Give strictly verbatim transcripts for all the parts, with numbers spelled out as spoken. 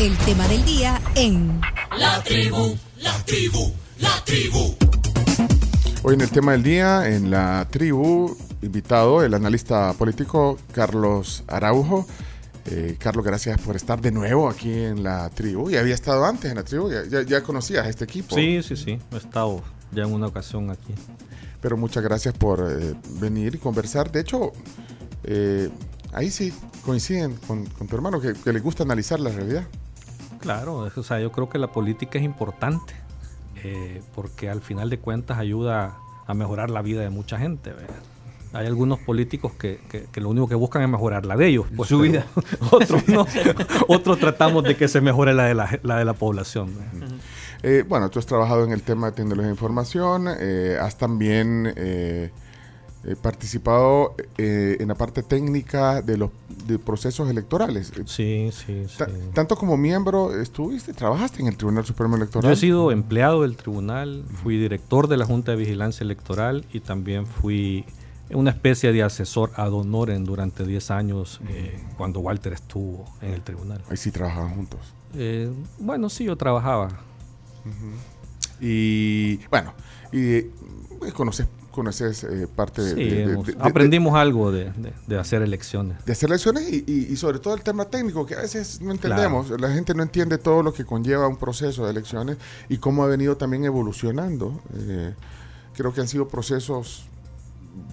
El tema del día en La Tribu, La Tribu, La Tribu. Hoy en el tema del día, en La Tribu, invitado el analista político Carlos Araujo. Eh, Carlos, gracias por estar de nuevo aquí en La Tribu. Ya había estado antes en La Tribu, ya, ya, ya conocías este equipo. Sí, sí, sí, he estado ya en una ocasión aquí. Pero muchas gracias por eh, venir y conversar. De hecho, eh, ahí sí coinciden con, con tu hermano, que, que le gusta analizar la realidad. Claro, o sea, yo creo que la política es importante eh, porque al final de cuentas ayuda a mejorar la vida de mucha gente, ¿verdad? Hay algunos políticos que, que, que lo único que buscan es mejorar la de ellos, pues, su vida. Otros no, otros tratamos de que se mejore la de la, la, de la población, ¿verdad? Uh-huh. eh, bueno, tú has trabajado en el tema de tecnología de información, eh, has también eh, eh, participado eh, en la parte técnica de los de procesos electorales. Sí, sí, sí. T- tanto como miembro estuviste, trabajaste en el Tribunal Supremo Electoral. Yo he sido empleado del tribunal, fui director de la Junta de Vigilancia Electoral y también fui una especie de asesor ad honorem durante diez años eh, cuando Walter estuvo en el tribunal. Ahí sí trabajaban juntos. Eh, bueno, sí, yo trabajaba. Uh-huh. Y bueno, y eh, conoces conoces eh, parte sí, de, de, hemos, de, de... Aprendimos de, algo de, de, de hacer elecciones. De hacer elecciones y, y, y sobre todo el tema técnico, que a veces no entendemos. Claro. La gente no entiende todo lo que conlleva un proceso de elecciones y cómo ha venido también evolucionando. Eh, creo que han sido procesos,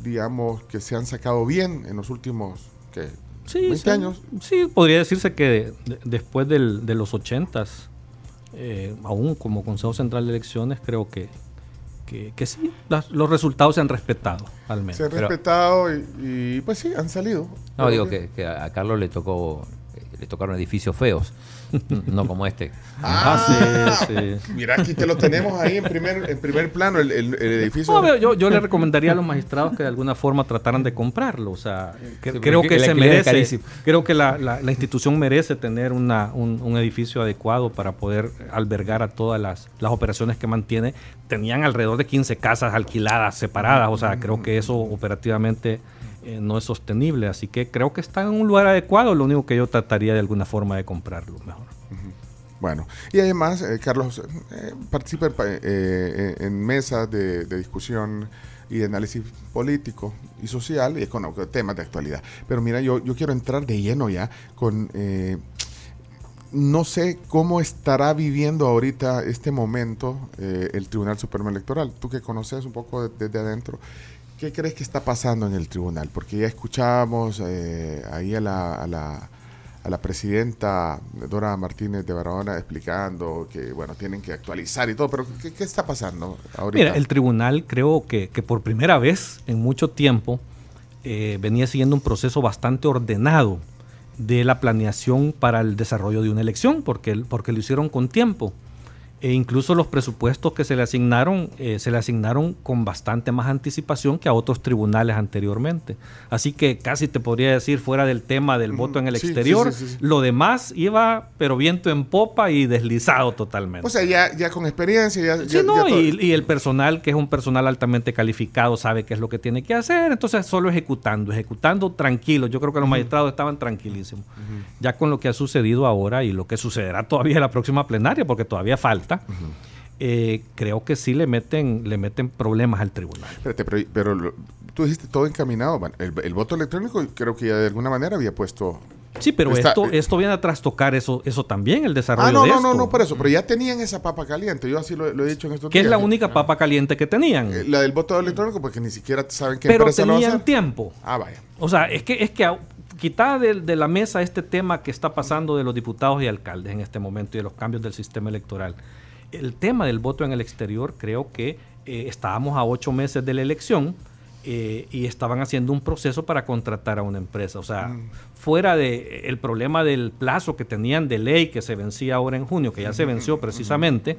digamos, que se han sacado bien en los últimos ¿qué? Sí, veinte sí, años. Sí, podría decirse que de, de, después del, de los ochentas, eh, aún como Consejo Central de Elecciones, creo que, que, que sí, las, los resultados se han respetado, al menos. Se han Pero, respetado y, y pues sí, han salido. No, digo que, que a Carlos le tocó... le tocaron edificios feos, no como este. Ah, sí, sí. Mira, aquí te lo tenemos ahí en primer, en primer plano, el, el, el edificio. No, yo, yo le recomendaría a los magistrados que de alguna forma trataran de comprarlo. O sea, que, sí, creo que se merece, creo que la, la, la institución merece tener una, un, un edificio adecuado para poder albergar a todas las, las operaciones que mantiene. Tenían alrededor de quince casas alquiladas, separadas. O sea, creo que eso operativamente... Eh, no es sostenible, así que creo que está en un lugar adecuado, lo único que yo trataría de alguna forma de comprarlo mejor. Bueno, y además, eh, Carlos, eh, participa eh, en mesas de, de discusión y de análisis político y social y económico, temas de actualidad. Pero mira, yo, yo quiero entrar de lleno ya con... Eh, no sé cómo estará viviendo ahorita este momento eh, el Tribunal Supremo Electoral. Tú que conoces un poco desde de, de adentro, ¿qué crees que está pasando en el tribunal? Porque ya escuchábamos eh, ahí a la, a, la, a la presidenta Dora Martínez de Barahona explicando que, bueno, tienen que actualizar y todo, pero ¿qué, qué está pasando ahorita? Mira, el tribunal creo que, que por primera vez en mucho tiempo eh, venía siguiendo un proceso bastante ordenado de la planeación para el desarrollo de una elección, porque, porque lo hicieron con tiempo. E incluso los presupuestos que se le asignaron, eh, se le asignaron con bastante más anticipación que a otros tribunales anteriormente. Así que casi te podría decir, fuera del tema del voto en el sí, exterior, sí, sí, sí. Lo demás iba, pero viento en popa y deslizado totalmente. O sea, ya, ya con experiencia. Ya, sí, ya, no, ya y, y el personal, que es un personal altamente calificado, sabe qué es lo que tiene que hacer. Entonces, solo ejecutando, ejecutando tranquilo. Yo creo que los uh-huh. magistrados estaban tranquilísimos. Uh-huh. Ya con lo que ha sucedido ahora y lo que sucederá todavía en la próxima plenaria, porque todavía falta. Uh-huh. Eh, creo que sí le meten le meten problemas al tribunal. Espérate, pero, pero lo, tú dijiste todo encaminado. Bueno, el, el voto electrónico creo que ya de alguna manera había puesto... Sí, pero está, esto, esto viene a trastocar eso, eso también, el desarrollo ah, no, de no, esto. No, no, no, por eso, pero ya tenían esa papa caliente, yo así lo, lo he dicho en estos días. Que es la única papa caliente que tenían. Eh, la del voto electrónico, porque ni siquiera saben qué pero empresa lo va a hacer. Pero tenían tiempo. Ah, vaya. O sea, es que... Es que a, quitada de, de la mesa este tema que está pasando de los diputados y alcaldes en este momento y de los cambios del sistema electoral. El tema del voto en el exterior, creo que eh, estábamos a ocho meses de la elección eh, y estaban haciendo un proceso para contratar a una empresa. O sea, mm. fuera de el problema del plazo que tenían de ley que se vencía ahora en junio, que ya se venció precisamente,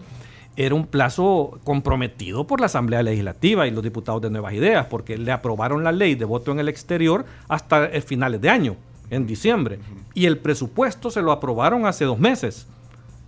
era un plazo comprometido por la Asamblea Legislativa y los diputados de Nuevas Ideas, porque le aprobaron la ley de voto en el exterior hasta finales de año, en diciembre. Uh-huh. Y el presupuesto se lo aprobaron hace dos meses.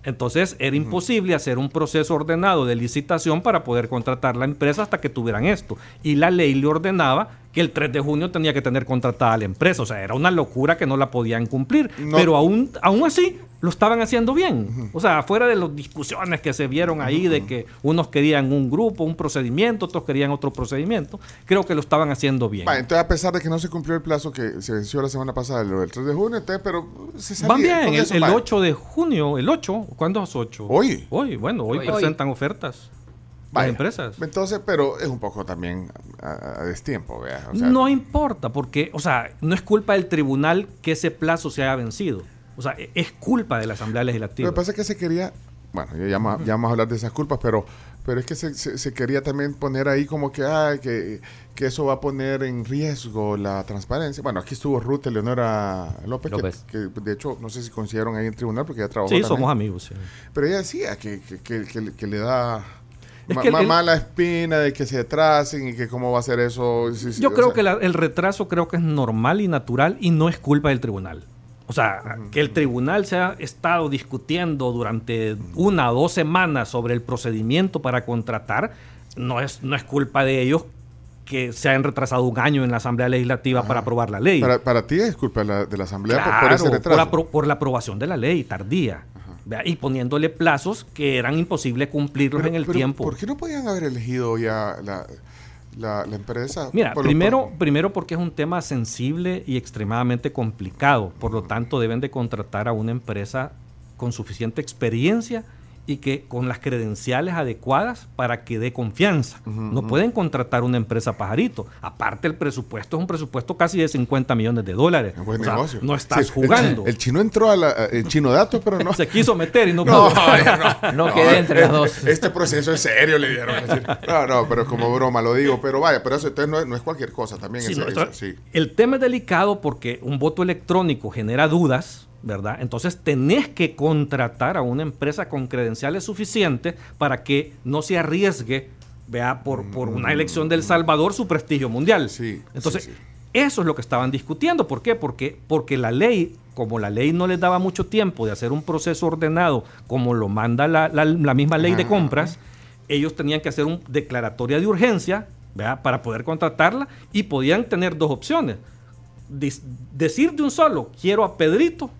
Entonces era uh-huh. imposible hacer un proceso ordenado de licitación para poder contratar la empresa hasta que tuvieran esto. Y la ley le ordenaba que el tres de junio tenía que tener contratada a la empresa. O sea, era una locura que no la podían cumplir. No. Pero aún, aún así lo estaban haciendo bien. Uh-huh. O sea, fuera de las discusiones que se vieron ahí, uh-huh, de que unos querían un grupo, un procedimiento, otros querían otro procedimiento, creo que lo estaban haciendo bien. Vale, entonces, a pesar de que no se cumplió el plazo que se venció la semana pasada, el tres de junio, entonces, pero se salía. Van bien, el, el ocho de junio, el ocho, ¿cuándo es ocho? Hoy. Hoy, bueno, hoy, hoy presentan hoy. ofertas. Vaya, las empresas. Entonces, pero es un poco también a, a destiempo, ¿verdad? O sea, no importa, porque, o sea, no es culpa del tribunal que ese plazo se haya vencido. O sea, es culpa de la Asamblea Legislativa. Lo que pasa es que se quería, bueno, ya vamos, ya vamos a hablar de esas culpas, pero, pero es que se, se, se quería también poner ahí como que, ah, que, que eso va a poner en riesgo la transparencia. Bueno, aquí estuvo Ruth Eleonora López, López. Que, que de hecho, no sé si consiguieron ahí en el tribunal, porque ya trabajó Sí, también. Somos amigos. Sí. Pero ella decía que, que, que, que, que le da... Es que más mala espina de que se retrasen y que cómo va a ser eso. Sí, sí, yo creo sea. que la, el retraso creo que es normal y natural y no es culpa del tribunal. O sea, uh-huh, que el tribunal se ha estado discutiendo durante una o dos semanas sobre el procedimiento para contratar, no es, no es culpa de ellos que se han retrasado un año en la Asamblea Legislativa, ajá, para aprobar la ley. Para, para ti es culpa de la, de la Asamblea, claro, por, por ese retraso. Por, apro- por la aprobación de la ley tardía. Y poniéndole plazos que eran imposible cumplirlos pero, en el pero, tiempo. ¿Por qué no podían haber elegido ya la, la, la empresa? Mira, por primero, lo... primero porque es un tema sensible y extremadamente complicado. Por lo tanto, deben de contratar a una empresa con suficiente experiencia y que con las credenciales adecuadas para que dé confianza. Uh-huh, no uh-huh. pueden contratar una empresa pajarito. Aparte, el presupuesto es un presupuesto casi de cincuenta millones de dólares. Es buen o negocio. Sea, no estás sí, jugando. El, el chino entró a la... El chino datos, pero no... Se quiso meter y no... No, no, no, no quedé entre los dos. Este proceso es serio, le dieron. No, no, pero como broma lo digo. Pero vaya, pero eso entonces no es, no es cualquier cosa también. Sí, eso, no, eso, sí. El tema es delicado porque un voto electrónico genera dudas, ¿verdad? Entonces tenés que contratar a una empresa con credenciales suficientes para que no se arriesgue, vea, por, por una elección del Salvador su prestigio mundial. Sí, Entonces, sí, sí. eso es lo que estaban discutiendo. ¿Por qué? Porque, porque la ley, como la ley no les daba mucho tiempo de hacer un proceso ordenado, como lo manda la, la, la misma ley de compras, ellos tenían que hacer una declaratoria de urgencia, vea, para poder contratarla, y podían tener dos opciones. Dis- decir de un solo, quiero a Pedrito,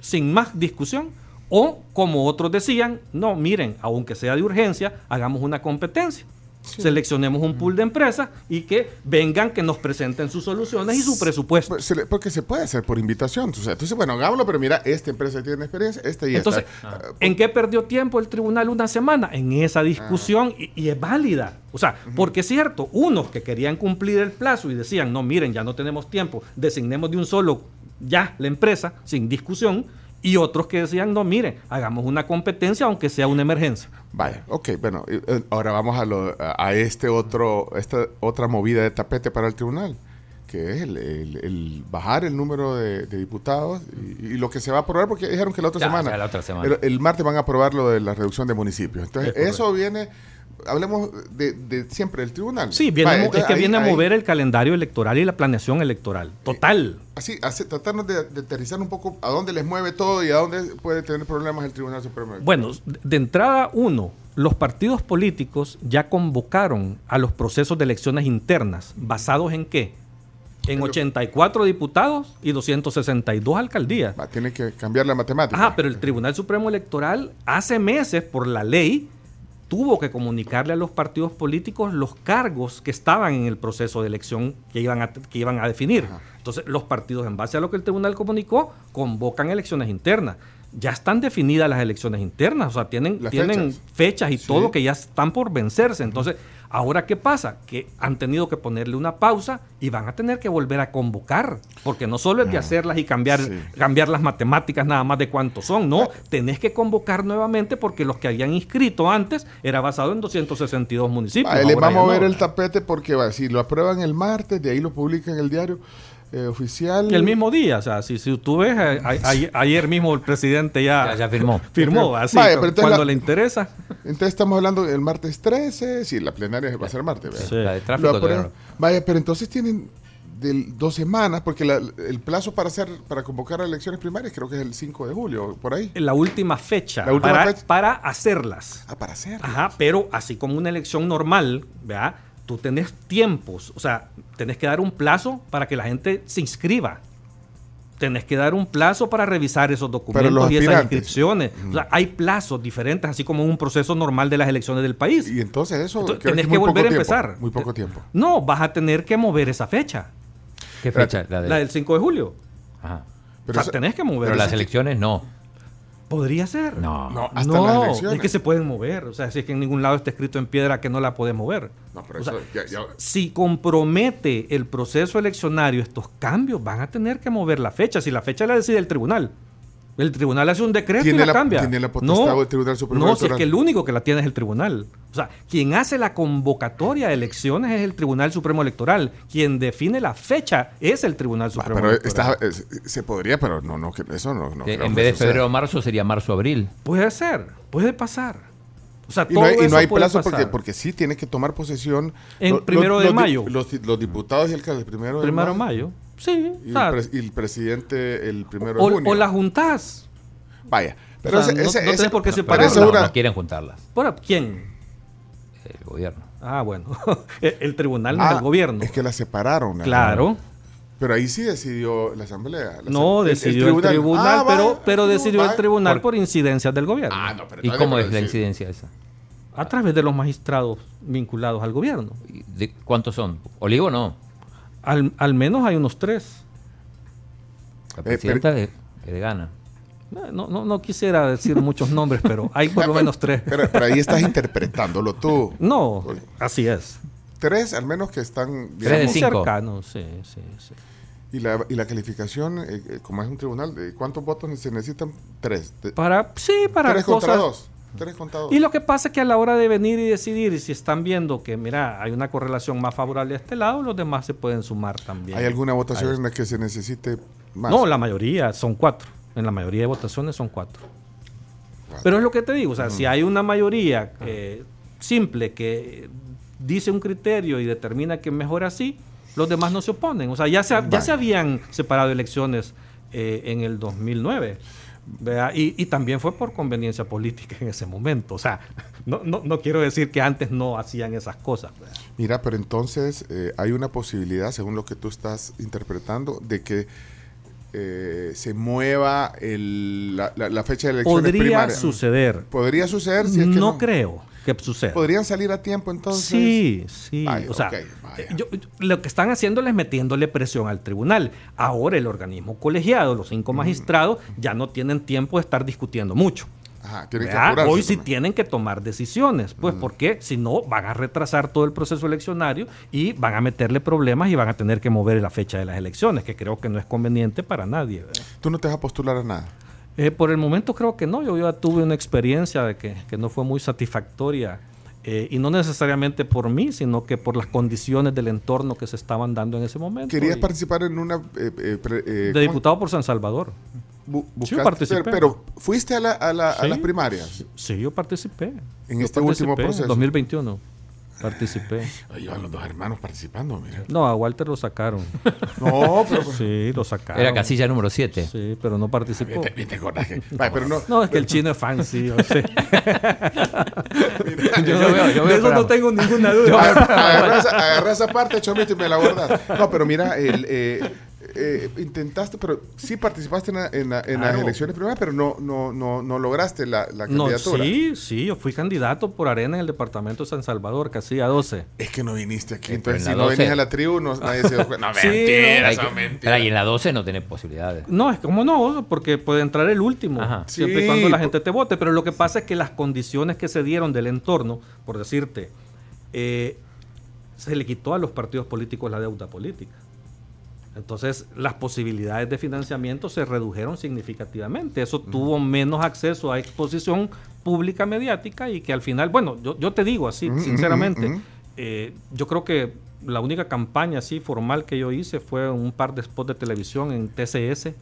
sin más discusión, o como otros decían, no, miren, aunque sea de urgencia, hagamos una competencia. Sí. Seleccionemos un pool de empresas y que vengan, que nos presenten sus soluciones y su presupuesto. Porque se puede hacer por invitación. O sea, entonces, bueno, hagámoslo, pero mira, esta empresa tiene experiencia, esta y entonces, esta. Entonces, ¿en qué perdió tiempo el tribunal una semana? En esa discusión, y, y es válida. O sea, uh-huh, porque es cierto, unos que querían cumplir el plazo y decían, no, miren, ya no tenemos tiempo, designemos de un solo ya la empresa, sin discusión, y otros que decían, no, mire, hagamos una competencia, aunque sea una emergencia. Vaya, ok, bueno, ahora vamos a, lo, a este otro, esta otra movida de tapete para el tribunal, que es el, el, el bajar el número de, de diputados y, y lo que se va a aprobar, porque dijeron que la otra ya, semana, o sea, la otra semana. El, el martes van a aprobar lo de la reducción de municipios. Entonces, es eso correcto. Viene... Hablemos de, de siempre del tribunal. Sí, viene, vale, entonces, es que ahí, viene a mover ahí el calendario electoral y la planeación electoral. Total. Eh, así, así, tratarnos de, de aterrizar un poco a dónde les mueve todo y a dónde puede tener problemas el Tribunal Supremo Electoral. Bueno, de entrada, uno, los partidos políticos ya convocaron a los procesos de elecciones internas. ¿Basados en qué? En ochenta y cuatro diputados y doscientas sesenta y dos alcaldías. Va, tiene que cambiar la matemática. Ah, pero el Tribunal Supremo Electoral hace meses, por la ley, tuvo que comunicarle a los partidos políticos los cargos que estaban en el proceso de elección que iban a, que iban a definir. Ajá. Entonces, los partidos, en base a lo que el tribunal comunicó, convocan elecciones internas. Ya están definidas las elecciones internas, o sea, tienen, tienen fechas. fechas y sí. todo que ya están por vencerse. Entonces, uh-huh, ¿ahora qué pasa? Que han tenido que ponerle una pausa y van a tener que volver a convocar, porque no solo es de hacerlas y cambiar, sí. cambiar las matemáticas nada más de cuántos son, no, tenés que convocar nuevamente porque los que habían inscrito antes era basado en doscientos sesenta y dos municipios. Vale, le vamos a ver no, el tapete porque va, si lo aprueban el martes, de ahí lo publican en el diario Eh, oficial. Que el mismo día, o sea, si, si tú ves, a, a, ayer mismo el presidente ya, ya, ya firmó. Firmó, así, vale, cuando la, le interesa. Entonces estamos hablando el martes trece, sí, la plenaria va a ser martes, ¿verdad? Sí, la de tráfico. Vaya, vale, pero entonces tienen del, dos semanas, porque la, el plazo para hacer para convocar a elecciones primarias creo que es el cinco de julio, por ahí. La última fecha, la última para, fecha. para hacerlas. Ah, para hacerlas. Ajá, pero así como una elección normal, ¿verdad? tú tenés tiempos, o sea, tenés que dar un plazo para que la gente se inscriba. Tenés que dar un plazo para revisar esos documentos y esas inscripciones. Mm. O sea, hay plazos diferentes, así como en un proceso normal de las elecciones del país. Y entonces eso... Entonces, tenés que volver a empezar. Muy poco tiempo. No, vas a tener que mover esa fecha. ¿Qué fecha? La, de... la del cinco de julio. Ajá. Pero o sea, esa... tenés que mover. Pero las elecciones no. Podría ser. No, no, hasta no, las elecciones. Es que se pueden mover. O sea, si es que en ningún lado está escrito en piedra que no la podés mover. No, pero o eso, sea, ya, ya. Si compromete el proceso eleccionario, estos cambios van a tener que mover la fecha. Si la fecha la decide el tribunal. El tribunal hace un decreto y la, la cambia. ¿Tiene la potestad no, del Tribunal Supremo Electoral? No, si es que el único que la tiene es el tribunal. O sea, quien hace la convocatoria de elecciones es el Tribunal Supremo Electoral. Quien define la fecha es el Tribunal Supremo bah, pero Electoral. Pero se podría, pero no, no, eso no. no eh, en vez de febrero o marzo sería marzo abril. Puede ser, puede pasar. O sea, y, todo no hay, eso y no hay plazo porque, porque sí tiene que tomar posesión. En lo, primero los, de los, mayo. Los, los diputados y alcaldes, primero de primero mayo. mayo. Sí, y, claro. el pre- y el presidente el primero o, de junio. O las juntas. Vaya. Pero o sea, ese, no, ese, no tenés por qué separarlas. No, no quieren juntarlas. ¿Por quién? El gobierno. Ah, bueno. el, el tribunal ah, no es el gobierno. Es que las separaron. Claro. ¿No? Pero ahí sí decidió la asamblea. La no, asamblea, decidió el, el tribunal, tribunal ah, pero, va, pero decidió va, el tribunal por, por incidencias del gobierno. Ah, no, pero ¿y cómo es la incidencia esa? A través de los magistrados vinculados al gobierno. ¿De cuántos son? ¿Olivo no? Al, al menos hay unos tres. La presidenta eh, pero, de, de Gana. No, no, no quisiera decir muchos nombres, pero hay por lo menos tres. Pero, pero ahí estás interpretándolo tú. No, pues, así es. Tres al menos que están... Digamos, tres de cinco. Cercanos, sí, sí, sí. Y la, y la calificación, eh, como es un tribunal, ¿cuántos votos se necesitan? Tres. De, para, sí, para tres cosas... Tres contra dos. Tres contados. Y lo que pasa es que a la hora de venir y decidir, si están viendo que, mira, hay una correlación más favorable a este lado, los demás se pueden sumar también. ¿Hay alguna votación Ahí. en la que se necesite más? No, la mayoría son cuatro. En la mayoría de votaciones son cuatro. Vale. Pero es lo que te digo, o sea, uh-huh. si hay una mayoría eh, simple que dice un criterio y determina que mejor así, los demás no se oponen. O sea, ya se, vale. ya se habían separado elecciones eh, en el dos mil nueve. Y, y también fue por conveniencia política en ese momento. O sea, no, no, no quiero decir que antes no hacían esas cosas. ¿Verdad? Mira, pero entonces eh, hay una posibilidad, según lo que tú estás interpretando, de que eh, se mueva el, la, la, la fecha de elecciones primarias. Podría primaria. suceder. Podría suceder. Si es que no, no creo que suceda. ¿Podrían salir a tiempo entonces? Sí, sí. Vaya, o sea, okay, yo, yo, lo que están haciendo es metiéndole presión al tribunal. Ahora el organismo colegiado, los cinco magistrados, mm. ya no tienen tiempo de estar discutiendo mucho. Ajá, tienen que apurarse. Hoy sí también. Tienen que tomar decisiones, pues mm. porque si no van a retrasar todo el proceso eleccionario y van a meterle problemas y van a tener que mover la fecha de las elecciones, que creo que no es conveniente para nadie. ¿Verdad? ¿Tú no te vas a postular a nada? Eh, por el momento creo que no, yo ya tuve una experiencia de que, que no fue muy satisfactoria eh, y no necesariamente por mí, sino que por las condiciones del entorno que se estaban dando en ese momento. ¿Querías y, participar en una... Eh, eh, pre, eh, de diputado por San Salvador. Bu- buscaste, sí, participé. Pero, pero ¿fuiste a, la, a, la, sí, a las primarias? Sí, yo participé. ¿En yo este participé último proceso? En dos mil veintiuno participé. Ay, iban los dos hermanos participando, mira. No, a Walter lo sacaron. No, pero... Sí, lo sacaron. Era casilla número siete. Sí, pero no participó. Vete, vete coraje. Vale, pero no, no, es que el chino es fan, sí, yo sé. Mira, yo, yo veo, yo veo. De eso no tengo ninguna duda. Agarrá esa parte, chomito, y me la guardas. No, pero mira, el... Eh, Eh, intentaste, pero sí participaste en, la, en, la, en claro. las elecciones primarias, pero no, no, no, no lograste la, la candidatura. No, sí, sí, yo fui candidato por Arena en el departamento de San Salvador, casi a doce. Es que no viniste aquí, entonces en si no venís a la tribu, no, nadie se da cuenta. No, sí, mentiras, no, que, mentiras. Y en la doce no tenés posibilidades. No, es como no, porque puede entrar el último, Ajá. siempre sí, y cuando la gente te vote, pero lo que pasa es que las condiciones que se dieron del entorno, por decirte, eh, se le quitó a los partidos políticos la deuda política. Entonces, las posibilidades de financiamiento se redujeron significativamente. Eso uh-huh. tuvo menos acceso a exposición pública mediática y que al final, bueno, yo, yo te digo así, uh-huh, sinceramente, uh-huh. eh, yo creo que la única campaña así formal que yo hice fue un par de spots de televisión en T C S. Eh,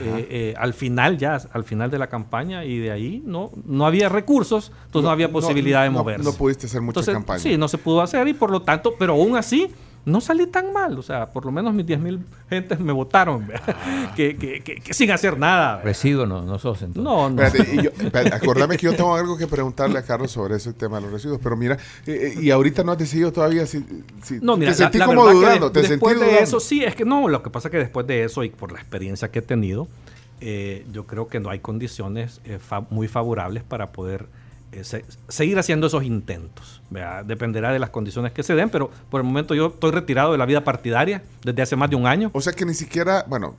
eh, al final ya, al final de la campaña y de ahí no, no había recursos, entonces no, no había posibilidad no, de moverse. No, no pudiste hacer mucha entonces, campaña. Sí, no se pudo hacer y por lo tanto, pero aún así no salí tan mal, o sea, por lo menos mis diez mil gentes me votaron, ah. que, que, que, que sin hacer nada. Residuo no, no sos entonces. No, no. Espérate, y yo, espérate, acordame que yo tengo algo que preguntarle a Carlos sobre ese tema de los residuos, pero mira, eh, y ahorita no has decidido todavía si... si no, mira, te sentí la, la como dudando, de, te sentí dudando. Después de eso, sí, es que no, lo que pasa es que después de eso y por la experiencia que he tenido, eh, yo creo que no hay condiciones eh, fa muy favorables para poder... seguir haciendo esos intentos, ¿verdad? Dependerá de las condiciones que se den, pero por el momento yo estoy retirado de la vida partidaria desde hace más de un año. O sea que ni siquiera, bueno,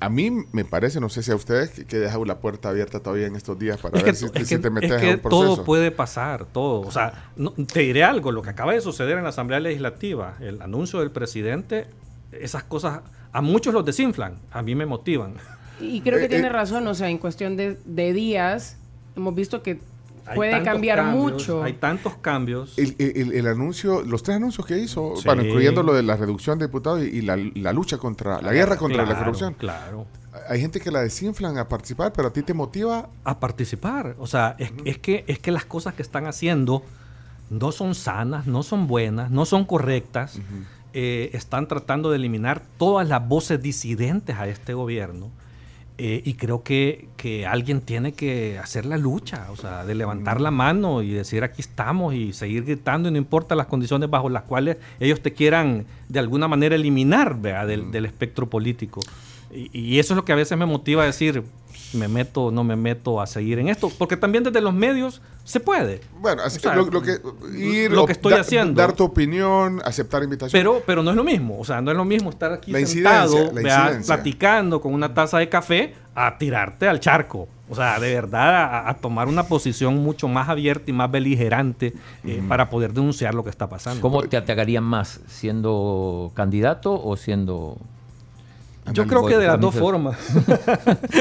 a mí me parece, no sé si a ustedes, que, que dejan la puerta abierta todavía en estos días para es ver que, si, es si que, te metes es que en un proceso. Todo puede pasar, todo. O sea, no, te diré algo, lo que acaba de suceder en la Asamblea Legislativa, el anuncio del presidente, esas cosas a muchos los desinflan, a mí me motivan. Y creo que eh, tiene eh, razón, o sea, en cuestión de, de días, hemos visto que Hay puede cambiar cambios, mucho. Hay tantos cambios. El, el, el anuncio, los tres anuncios que hizo, sí. bueno, incluyendo lo de la reducción de diputados y, y la, la lucha contra, claro, la guerra contra claro, la corrupción. Claro. Hay gente que la desinflan a participar, pero a ti te motiva a participar. O sea, es, uh-huh. es que es que las cosas que están haciendo no son sanas, no son buenas, no son correctas. Uh-huh. eh, están tratando de eliminar todas las voces disidentes a este gobierno. Eh, y creo que, que alguien tiene que hacer la lucha, o sea, de levantar la mano y decir aquí estamos y seguir gritando y no importa las condiciones bajo las cuales ellos te quieran de alguna manera eliminar del, del espectro político. Y, y eso es lo que a veces me motiva a decir, me meto o no me meto a seguir en esto, porque también desde los medios se puede. Bueno, así o sea, lo, lo que ir, lo que estoy da, haciendo. Dar tu opinión, aceptar invitaciones. Pero, pero no es lo mismo, o sea, no es lo mismo estar aquí la sentado, vea, platicando con una taza de café, a tirarte al charco. O sea, de verdad, a, a tomar una posición mucho más abierta y más beligerante eh, mm. para poder denunciar lo que está pasando. ¿Cómo te atacarían más? ¿Siendo candidato o siendo...? Yo creo que de las dos formas.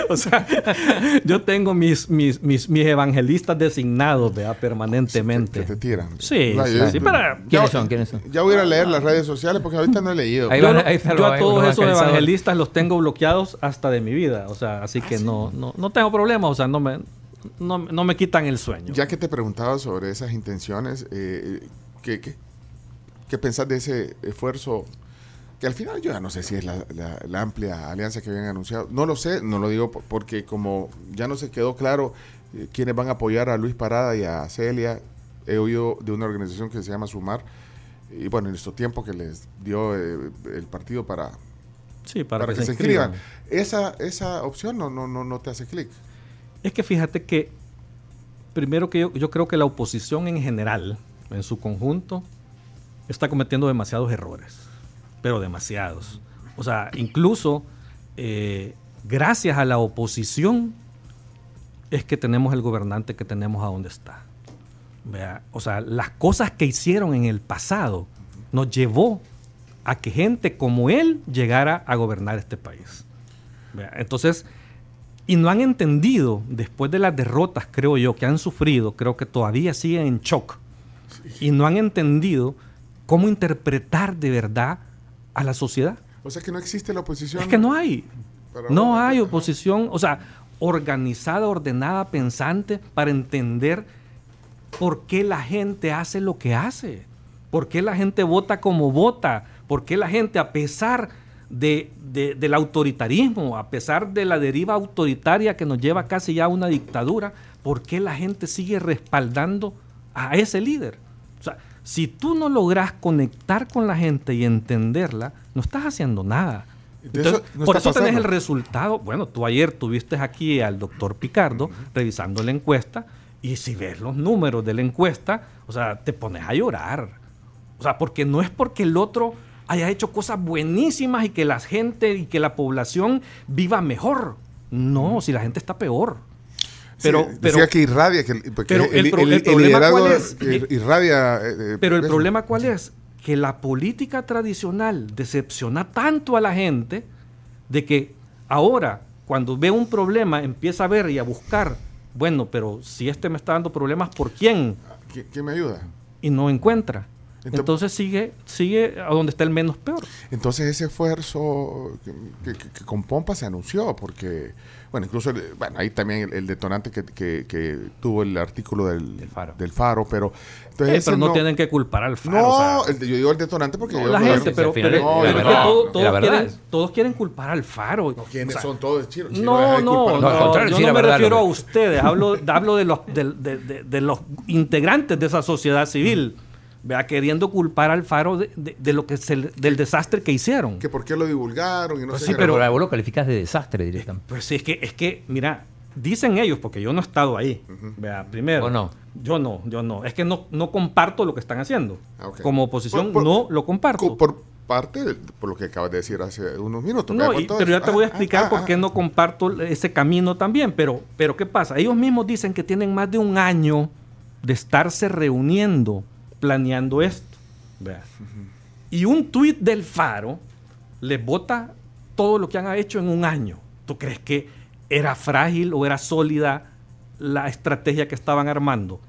O sea, yo tengo mis, mis, mis, mis evangelistas designados de, ah, permanentemente. Que te tiran. Sí, no, sí, yo, sí. Para, ¿Quiénes ya, son? ¿Quiénes son? Ya voy a ir a leer las redes sociales porque ahorita no he leído. Ahí van, ahí yo lo, a todos esos evangelistas los tengo bloqueados hasta de mi vida. O sea, así que ah, no, sí. no, no tengo problema. O sea, no me, no, no me quitan el sueño. Ya que te preguntaba sobre esas intenciones, eh, ¿qué, qué, ¿qué pensás de ese esfuerzo? Que al final yo ya no sé si es la, la, la amplia alianza que habían anunciado. No lo sé, no lo digo porque como ya no se quedó claro eh, quiénes van a apoyar a Luis Parada y a Celia. He oído de una organización que se llama SUMAR. Y bueno, en estos tiempos que les dio eh, el partido para, sí, para, para que, que se inscriban. Esa, esa opción no, no, no, no te hace clic. Es que fíjate que primero que yo, yo creo que la oposición en general, en su conjunto, está cometiendo demasiados errores. Pero demasiados. O sea, incluso eh, gracias a la oposición es que tenemos el gobernante que tenemos a donde está. ¿Vea? O sea, las cosas que hicieron en el pasado nos llevó a que gente como él llegara a gobernar este país. ¿Vea? Entonces, y no han entendido, después de las derrotas, creo yo, que han sufrido, creo que todavía siguen en shock. Sí. Y no han entendido cómo interpretar de verdad a la sociedad. O sea que no existe la oposición. Es que no hay. No hay oposición, o sea, organizada, ordenada, pensante, para entender por qué la gente hace lo que hace, por qué la gente vota como vota, por qué la gente, a pesar de, de, del autoritarismo, a pesar de la deriva autoritaria que nos lleva casi ya a una dictadura, por qué la gente sigue respaldando a ese líder. O sea, si tú no logras conectar con la gente y entenderla, no estás haciendo nada. Entonces, eso no por eso pasando. Tenés el resultado. Bueno, tú ayer tuviste aquí al doctor Picardo uh-huh. revisando la encuesta y si ves los números de la encuesta, o sea, te pones a llorar. O sea, porque no es porque el otro haya hecho cosas buenísimas y que la gente y que la población viva mejor. No, uh-huh. si la gente está peor. Pero, sí, decía pero, que irradia, que pero el, el, el, el problema cuál es, ir, irradia, eh, pero el eso. Problema cuál es, que la política tradicional decepciona tanto a la gente de que ahora cuando ve un problema empieza a ver y a buscar, bueno, pero si este me está dando problemas, ¿por quién? ¿Quién me ayuda? Y no encuentra. Entonces, Entonces sigue sigue a donde está el menos peor. Entonces ese esfuerzo que, que, que con pompa se anunció, porque, bueno, incluso, el, bueno, ahí también el, el detonante que, que, que tuvo el artículo del, del, faro. del Faro, pero... Entonces eh, pero no, no tienen que culpar al Faro. No, o sea, el, yo digo el detonante porque... No, la gente, pero todos quieren culpar al Faro. No, ¿quiénes o sea, son todos chinos? Chino no, no, no, al contrario, yo no me refiero a ustedes, hablo, hablo de, los, de, de, de, de los integrantes de esa sociedad civil. Vea, queriendo culpar al Faro de, de, de lo que se, del desastre que hicieron. Que por qué lo divulgaron y no pues sé sí, qué. Pero vos lo calificás de desastre directamente. Pues sí, es que, es que, mira, dicen ellos, porque yo no he estado ahí. Uh-huh. Vea, primero. ¿O no? Yo no, yo no. Es que no, no comparto lo que están haciendo. Ah, okay. Como oposición por, por, no lo comparto. Por parte, de, por lo que acabas de decir hace unos minutos. No, y, pero ya te ah, voy a explicar ah, por qué ah, no comparto ese camino también. Pero, pero, ¿qué pasa? Ellos mismos dicen que tienen más de un año de estarse reuniendo planeando esto, ¿verdad? Uh-huh. Y un tuit del Faro les bota todo lo que han hecho en un año. ¿Tú crees que era frágil o era sólida la estrategia que estaban armando?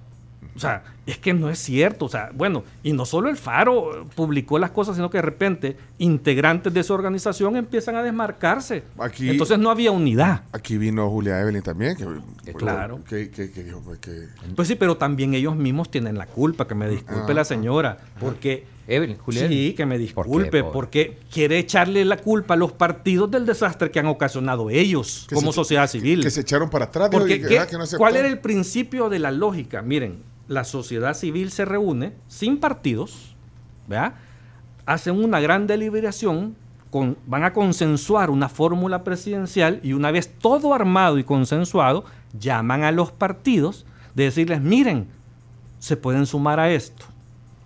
O sea, es que no es cierto. O sea, bueno, y no solo el Faro publicó las cosas, sino que de repente integrantes de esa organización empiezan a desmarcarse. Aquí, entonces no había unidad. Aquí vino Julia Evelyn también. Que, que, claro. Que, que, que, que, pues sí, pero también ellos mismos tienen la culpa. Que me disculpe ah, la señora. Ah, porque Evelyn, Julia Evelyn. Sí, que me disculpe. ¿Por porque quiere echarle la culpa a los partidos del desastre que han ocasionado ellos que como se, sociedad civil. Que, que se echaron para atrás. Porque, que, que no ¿cuál era el principio de la lógica? Miren, la sociedad civil se reúne sin partidos, ¿verdad? Hacen una gran deliberación, con, van a consensuar una fórmula presidencial y una vez todo armado y consensuado, llaman a los partidos de decirles, miren, se pueden sumar a esto.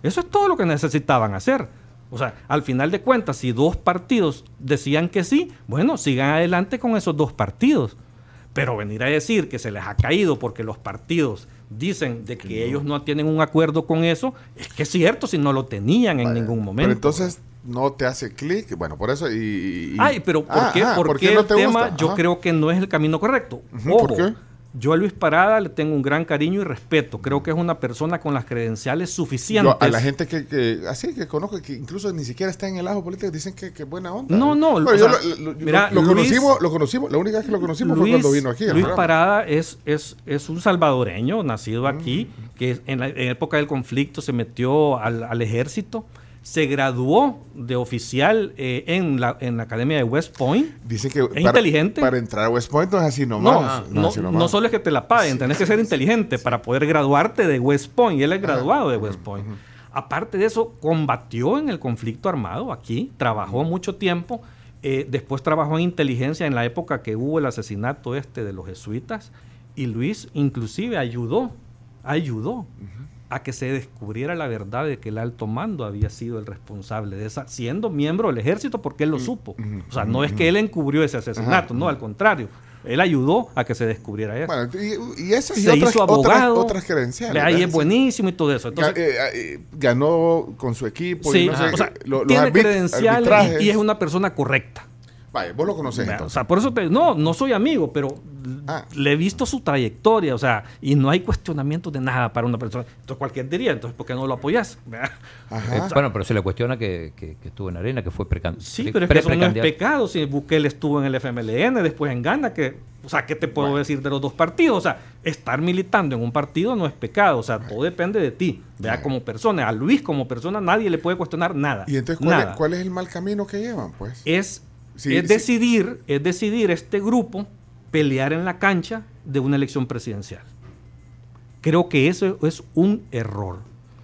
Eso es todo lo que necesitaban hacer. O sea, al final de cuentas, si dos partidos decían que sí, bueno, sigan adelante con esos dos partidos. Pero venir a decir que se les ha caído porque los partidos dicen de que, que ellos no tienen un acuerdo con eso, es que es cierto si no lo tenían en vale, ningún momento. Pero entonces no te hace clic, bueno, por eso y... y ay, pero ¿por ah, qué? Ah, porque ¿por qué no el te tema gusta? Yo ajá. creo que no es el camino correcto. Uh-huh, Ojo, ¿por qué? Yo a Luis Parada le tengo un gran cariño y respeto. Creo que es una persona con las credenciales suficientes. Yo a la gente que, que así que conozco, que incluso ni siquiera está en el ajo político, dicen que es buena onda. No, no. Bueno, yo sea, lo, lo, mira, lo, lo Luis, conocimos, lo conocimos. La única vez que lo conocimos Luis, fue cuando vino aquí. Luis Parada es, es, es un salvadoreño, nacido aquí, mm. que en la en época del conflicto se metió al, al ejército. Se graduó de oficial eh, en, la, en la academia de West Point. Dice que es para, inteligente. Para entrar a West Point no es así nomás. No, no, no, así nomás. No solo es que te la paguen, sí, tenés que ser inteligente sí. para poder graduarte de West Point. Y él es graduado de West Point. Uh-huh. Aparte de eso, combatió en el conflicto armado aquí, trabajó uh-huh. mucho tiempo. Eh, después trabajó en inteligencia en la época que hubo el asesinato este de los jesuitas. Y Luis inclusive ayudó, ayudó. Uh-huh. a que se descubriera la verdad de que el alto mando había sido el responsable de esa, siendo miembro del ejército porque él lo supo. O sea, no es que él encubrió ese asesinato, ajá, no, al contrario. Él ayudó a que se descubriera eso. Bueno, y, y eso y se otras, hizo abogado, otras, otras credenciales. Ahí es buenísimo y todo eso. Entonces, Ga- eh, ganó con su equipo. Sí, y no sé, o sea, lo, tiene arbit- credenciales y, y es una persona correcta. Vaya, vos lo conocés entonces. O sea, por eso te, no, no soy amigo, pero ah. le he visto su trayectoria, o sea, y no hay cuestionamiento de nada para una persona. Entonces cualquier diría, entonces ¿por qué no lo apoyás? Ajá. Eh, o sea, bueno, pero se le cuestiona que, que, que estuvo en Arena, que fue precandidato. Sí, pre- pero es que eso no es pecado. Si Bukele estuvo en el F M L N, después en Gana, que, o sea, ¿qué te puedo bueno. decir de los dos partidos? O sea, estar militando en un partido no es pecado, o sea, bueno. todo depende de ti, vea, bueno. como persona. A Luis como persona nadie le puede cuestionar nada. ¿Y entonces cuál, nada. Es, cuál es el mal camino que llevan, pues? Es Sí, es, sí. Decidir, es decidir este grupo pelear en la cancha de una elección presidencial. Creo que eso es un error.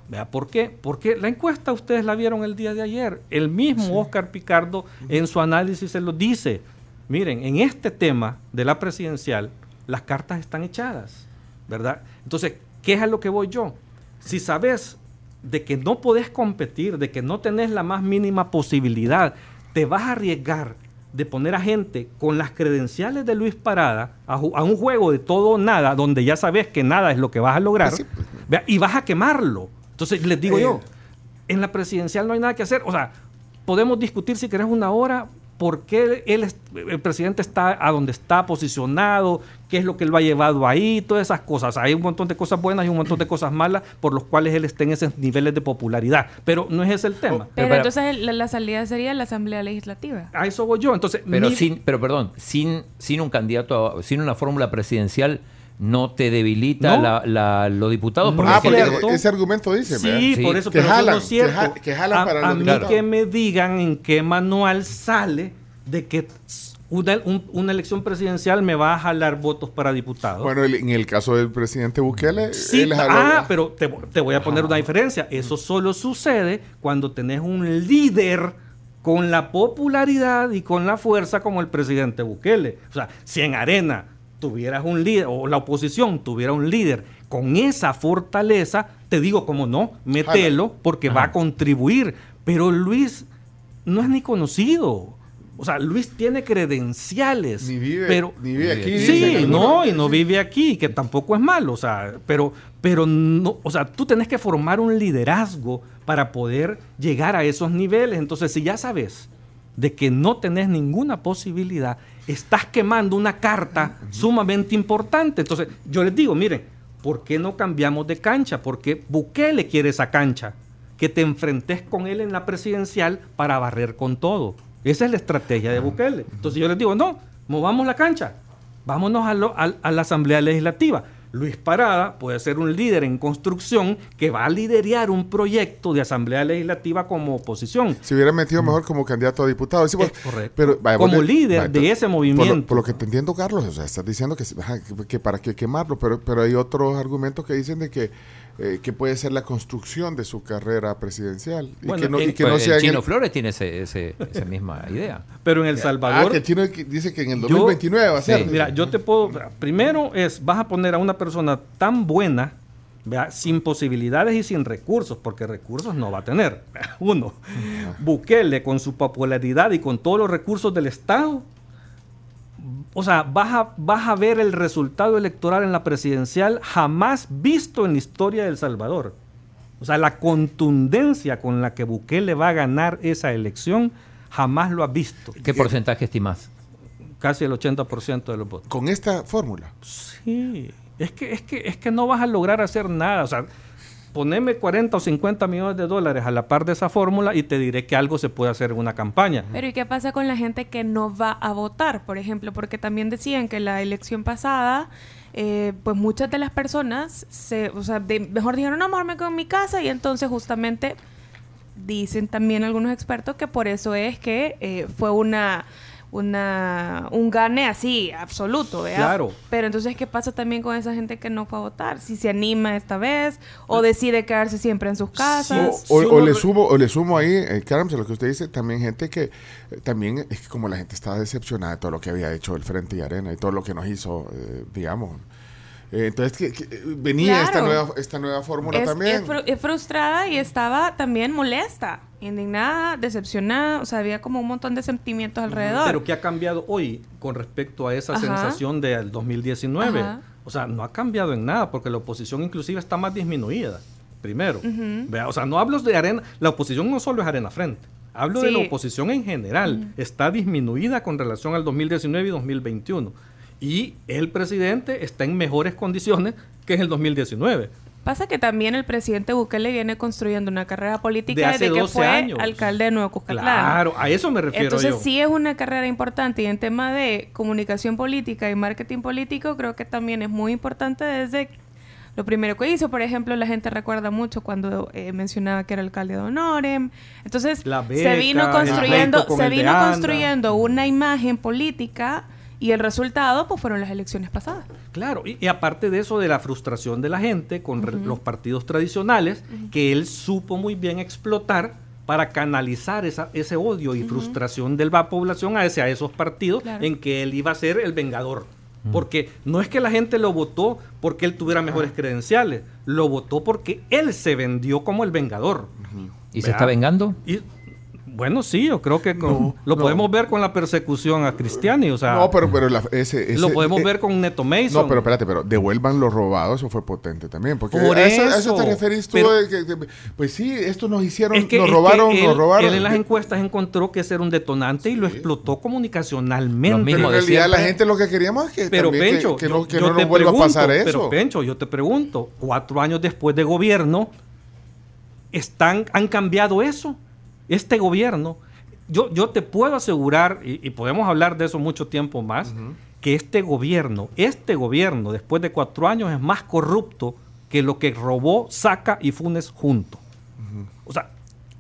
¿Vea? ¿Por qué? Porque la encuesta ustedes la vieron el día de ayer. El mismo sí. Oscar Picardo en su análisis se lo dice. Miren, en este tema de la presidencial, las cartas están echadas, ¿verdad? Entonces, ¿qué es a lo que voy yo? Si sabes de que no podés competir, de que no tenés la más mínima posibilidad, te vas a arriesgar de poner a gente con las credenciales de Luis Parada a, ju- a un juego de todo o nada, donde ya sabes que nada es lo que vas a lograr, sí, pues, vea, y vas a quemarlo. Entonces, les digo eh, yo, en la presidencial no hay nada que hacer. O sea, podemos discutir si querés una hora por qué él, el presidente está a donde está posicionado, qué es lo que él va llevado ahí, todas esas cosas. Hay un montón de cosas buenas y un montón de cosas malas por los cuales él está en esos niveles de popularidad, pero no es ese el tema. Pero, pero entonces la, la salida sería la Asamblea Legislativa. A eso voy yo. Entonces, pero mi... sin, pero perdón, sin, sin un candidato, a, sin una fórmula presidencial, no te debilita ¿No? La, la, los diputados. Porque ah, pero ese argumento dice. Sí, sí, por eso, que pero jalan, eso no es cierto. Que jalan, que jalan a, para los a mí diputados. Que me digan en qué manual sale de que una, un, una elección presidencial me va a jalar votos para diputados. Bueno, el, en el caso del presidente Bukele, sí, él jaló. Ah, pero te, te voy a poner Ajá. una diferencia. Eso solo sucede cuando tenés un líder con la popularidad y con la fuerza como el presidente Bukele. O sea, si en Arena tuvieras un líder, o la oposición tuviera un líder con esa fortaleza, te digo, como no, mételo, porque Ajá. va a contribuir. Pero Luis no es ni conocido. O sea, Luis tiene credenciales. Ni vive, pero, ni vive aquí. Sí, no, y no vive aquí, que tampoco es malo. O sea, pero, pero no, o sea, tú tenés que formar un liderazgo para poder llegar a esos niveles. Entonces, si ya sabes de que no tenés ninguna posibilidad, estás quemando una carta uh-huh. sumamente importante. Entonces, yo les digo, miren, ¿por qué no cambiamos de cancha? Porque Bukele quiere esa cancha, que te enfrentes con él en la presidencial para barrer con todo. Esa es la estrategia de Bukele. Entonces yo les digo, no, movamos la cancha, vámonos a, lo, a, a la Asamblea Legislativa. Luis Parada puede ser un líder en construcción que va a liderar un proyecto de Asamblea Legislativa como oposición. Se hubiera metido mejor como candidato a diputado. Sí, pues, correcto. Pero, vaya, como vale, líder vaya, de ese movimiento. Por lo, por lo que te entiendo, Carlos, o sea, estás diciendo que, que para qué quemarlo, pero, pero hay otros argumentos que dicen de que Eh, que puede ser la construcción de su carrera presidencial. Y bueno, que no, y que pues no sea el Chino el... Flores tiene ese, ese, esa misma idea. Pero en El Salvador... Ah, que el Chino dice que en el dos mil veintinueve yo, va a ser. Sí, mira, yo te puedo... Primero es, vas a poner a una persona tan buena, ¿verdad? Sin posibilidades y sin recursos, porque recursos no va a tener. Uno, Bukele, con su popularidad y con todos los recursos del Estado, o sea, vas a, vas a ver el resultado electoral en la presidencial jamás visto en la historia de El Salvador. O sea, la contundencia con la que Bukele va a ganar esa elección jamás lo has visto. ¿Qué porcentaje estimás? Casi el ochenta por ciento de los votos. ¿Con esta fórmula? Sí. Es que, es que, es que no vas a lograr hacer nada. O sea, poneme cuarenta o cincuenta millones de dólares a la par de esa fórmula y te diré que algo se puede hacer en una campaña. Pero ¿y qué pasa con la gente que no va a votar, por ejemplo? Porque también decían que la elección pasada, eh, pues muchas de las personas, se, o sea, de, mejor dijeron, no, mejor me quedo en mi casa, y entonces justamente dicen también algunos expertos que por eso es que eh, fue una... una un gane así absoluto, ¿verdad? Claro. Pero entonces, ¿qué pasa también con esa gente que no fue a votar? Si se anima esta vez o decide quedarse siempre en sus casas. O, o, o le sumo o le sumo ahí, eh, Carlos, a lo que usted dice, también gente que eh, también es que como la gente estaba decepcionada de todo lo que había hecho el Frente y Arena y todo lo que nos hizo, eh, digamos. Eh, entonces que, que venía claro. esta nueva esta nueva fórmula es, también. Es, fru- es frustrada y estaba también molesta. Indignada, decepcionada, o sea, había como un montón de sentimientos alrededor. Pero ¿qué ha cambiado hoy con respecto a esa Ajá. sensación del dos mil diecinueve? Ajá. O sea, no ha cambiado en nada, porque la oposición inclusive está más disminuida, primero. Uh-huh. Vea, o sea, no hablo de Arena, la oposición no solo es Arena Frente, hablo sí. de la oposición en general, uh-huh. está disminuida con relación al dos mil diecinueve y dos mil veintiuno. Y el presidente está en mejores condiciones que en el dos mil diecinueve. Pasa que también el presidente Bukele viene construyendo una carrera política desde que fue años. Alcalde de Nuevo Cuscatlán. Claro, a eso me refiero. Entonces, yo. Entonces sí es una carrera importante, y en tema de comunicación política y marketing político creo que también es muy importante desde lo primero que hizo. Por ejemplo, la gente recuerda mucho cuando eh, mencionaba que era alcalde de Honorem. Entonces beca, se vino construyendo, con se vino construyendo una imagen política. Y el resultado, pues, fueron las elecciones pasadas. Claro, y, y aparte de eso, de la frustración de la gente con uh-huh. re, los partidos tradicionales, uh-huh. que él supo muy bien explotar para canalizar esa, ese odio y uh-huh. frustración de la población hacia esos partidos claro. en que él iba a ser el vengador. Uh-huh. Porque no es que la gente lo votó porque él tuviera mejores uh-huh. credenciales, lo votó porque él se vendió como el vengador. Uh-huh. ¿Y ¿verdad? Se está vengando? Y Bueno, sí, yo creo que con, no, lo no. podemos ver con la persecución a Cristiani, o sea... No, pero, pero la, ese, ese... Lo podemos eh, ver con Neto Mason. No, pero espérate, pero devuelvan lo robado, eso fue potente también, porque Por a, eso, a eso te referís tú, pero, de que, de, pues sí, esto nos hicieron, es que, nos robaron, él, nos robaron... Él en las encuestas encontró que ese era un detonante, sí, y lo explotó comunicacionalmente. Pero en realidad la gente lo que queríamos es que, pero, también, Pencho, que, que, yo, no, que no nos vuelva pregunto, a pasar eso. Pero Pencho, yo te pregunto, cuatro años después de gobierno, están, ¿han cambiado eso? Este gobierno, yo, yo te puedo asegurar, y, y podemos hablar de eso mucho tiempo más, uh-huh, que este gobierno, este gobierno, después de cuatro años, es más corrupto que lo que robó Saca y Funes juntos. Uh-huh. O sea,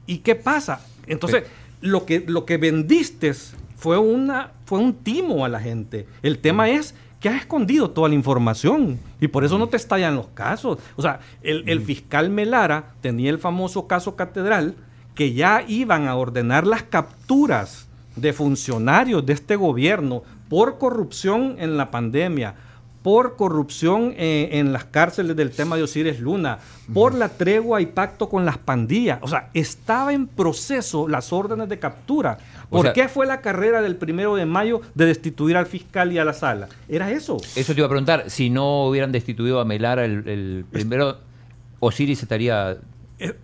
¿y qué pasa? Entonces, sí, lo que, lo que vendiste fue, una, fue un timo a la gente. El tema, uh-huh, es que has escondido toda la información y por eso no te estallan los casos. O sea, el, el fiscal Melara tenía el famoso caso Catedral, que ya iban a ordenar las capturas de funcionarios de este gobierno por corrupción en la pandemia, por corrupción en, en las cárceles del tema de Osiris Luna, por la tregua y pacto con las pandillas. O sea, estaba en proceso las órdenes de captura. ¿Por o sea, qué fue la carrera del primero de mayo de destituir al fiscal y a la sala? ¿Era eso? Eso te iba a preguntar. Si no hubieran destituido a Melara el, el primero, Osiris estaría...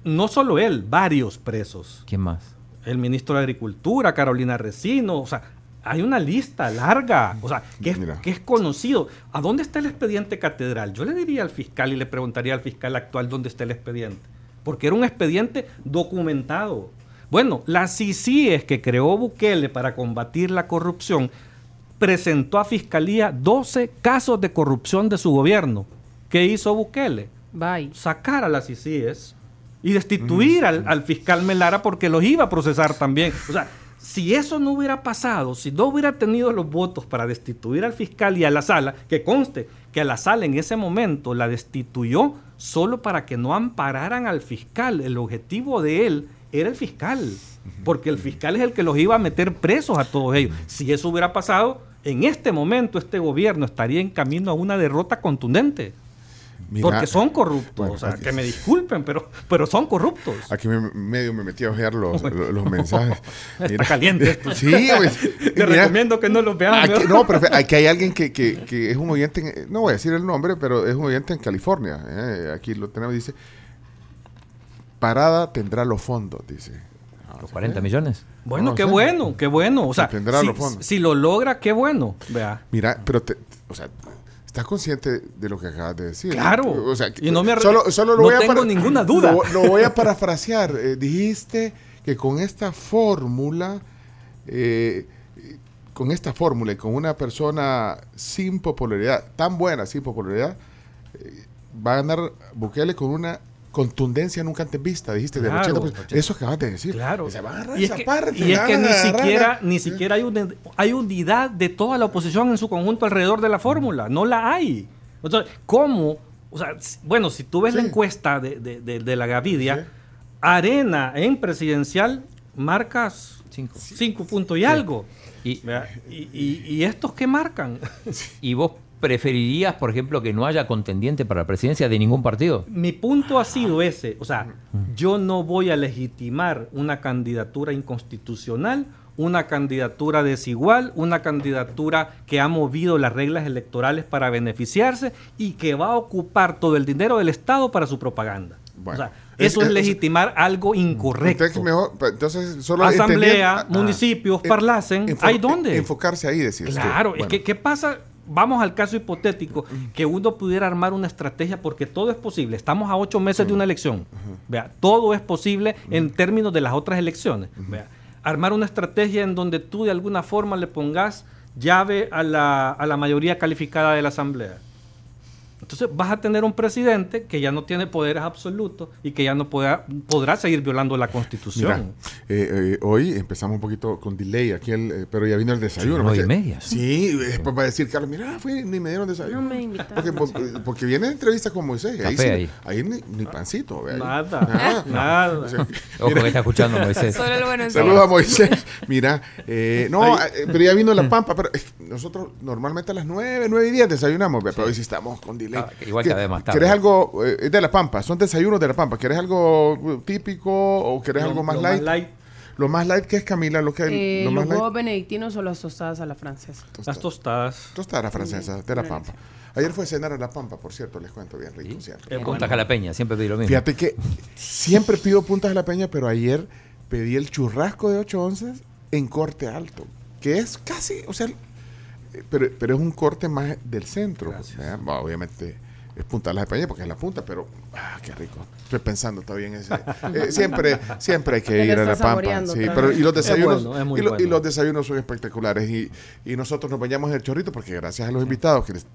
No solo él, varios presos. ¿Quién más? El ministro de Agricultura, Carolina Resino, o sea, hay una lista larga, o sea, que es, que es conocido. ¿A dónde está el expediente Catedral? Yo le diría al fiscal y le preguntaría al fiscal actual dónde está el expediente, porque era un expediente documentado. Bueno, la C I C I E S que creó Bukele para combatir la corrupción presentó a Fiscalía doce casos de corrupción de su gobierno. ¿Qué hizo Bukele? Bye. Sacar a la C I C I E S y destituir al, al fiscal Melara porque los iba a procesar también. O sea, si eso no hubiera pasado, si no hubiera tenido los votos para destituir al fiscal y a la sala, que conste que a la sala en ese momento la destituyó solo para que no ampararan al fiscal. El objetivo de él era el fiscal, porque el fiscal es el que los iba a meter presos a todos ellos. Si eso hubiera pasado, en este momento este gobierno estaría en camino a una derrota contundente. Mira, porque son corruptos, bueno, o sea, aquí, que me disculpen, pero, pero son corruptos. Aquí me, medio me metí a ojear los, los, los mensajes. Mira, está caliente esto. Sí, pues, te mira, recomiendo que no los veas. Aquí, no, pero aquí hay alguien que, que, que es un oyente, en, no voy a decir el nombre, pero es un oyente en California. Eh, aquí lo tenemos, dice, Parada tendrá los fondos, dice. Los cuarenta millones. Bueno, no, qué sé. bueno, qué bueno. O sea, se tendrá si, los fondos. Si lo logra, qué bueno. Vea. Mira, pero, te, o sea... ¿Estás consciente de lo que acabas de decir? Claro. ¿No? O sea, y no me arre... solo, solo lo no voy tengo a ninguna duda. Lo, lo voy a parafrasear. Eh, dijiste que con esta fórmula, eh, con esta fórmula y con una persona sin popularidad, tan buena, sin popularidad, eh, va a ganar Bukele con una contundencia nunca antes vista, dijiste, claro, del ochenta por ciento. Eso acabas de decir. Claro. Se va a agarrar y esa es que, parte, y es que ni siquiera, ni siquiera hay, un, hay unidad de toda la oposición en su conjunto alrededor de la fórmula. No la hay. Entonces, ¿cómo? O sea, bueno, si tú ves sí. la encuesta de, de, de, de la Gavidia, sí. Arena en presidencial marcas cinco, cinco puntos y sí. algo. Y, y, y, ¿Y estos qué marcan? Y vos preferirías, por ejemplo, que no haya contendiente para la presidencia de ningún partido. Mi punto ha sido ese. O sea, yo no voy a legitimar una candidatura inconstitucional, una candidatura desigual, una candidatura que ha movido las reglas electorales para beneficiarse y que va a ocupar todo el dinero del Estado para su propaganda. Bueno, o sea, eso es, es legitimar es, algo incorrecto. Usted mejor, entonces, solo Asamblea, entender, municipios, ah, parlacen, enfo- ¿hay dónde? Enfocarse ahí, decís. Claro, bueno. es que ¿qué pasa? Vamos al caso hipotético, que uno pudiera armar una estrategia porque todo es posible. Estamos a ocho meses de una elección. Vea, todo es posible en términos de las otras elecciones. Vea, armar una estrategia en donde tú de alguna forma le pongas llave a la, a la mayoría calificada de la Asamblea. Entonces vas a tener un presidente que ya no tiene poderes absolutos y que ya no podrá, podrá seguir violando la Constitución. Mira, eh, eh, hoy empezamos un poquito con delay aquí, el, eh, pero ya vino el desayuno. Nueve y media. Sí, sí. Después va a decir, Carlos, mira, fui, ni me dieron desayuno. No me invitaron. Porque, porque, porque viene entrevista con Moisés. Ahí, sí, ahí. ahí ni, ni pancito. ¿Ve? Nada. Nada. Nada. O sea, ojo que está escuchando Moisés. Solo el bueno. Saludos a Moisés. Mira, eh, no, eh, pero ya vino La Pampa. Pero eh, nosotros normalmente a las nueve, nueve y diez desayunamos, ¿ve? Pero sí. hoy sí estamos con delay. Ah, igual que además tarde. ¿Querés algo eh, de La Pampa? Son desayunos de La Pampa. ¿Querés algo típico o querés lo, algo más light? más light? Lo más light que es, Camila, lo que hay, eh, lo los más huevos benedictinos o las tostadas a la francesa. Tostadas. Las tostadas. Tostadas a la francesa, de La Pampa. Ayer fue a cenar a La Pampa, por cierto, les cuento, bien rico. ¿Sí? Eh, punta jalapeña, siempre pedí lo mismo. Fíjate que siempre pido punta jalapeña, pero ayer pedí el churrasco de ocho onzas en corte alto, que es casi, o sea, pero, pero es un corte más del centro. Bueno, obviamente es punta jalapeña porque es la punta, pero ah, qué rico. Estoy pensando todavía en ese. Eh, siempre, siempre hay que ir a La Pampa. Sí, pero, y los desayunos, bueno, y, lo, bueno. y los desayunos son espectaculares. Y, y nosotros nos bañamos en el chorrito porque gracias a los sí. invitados que les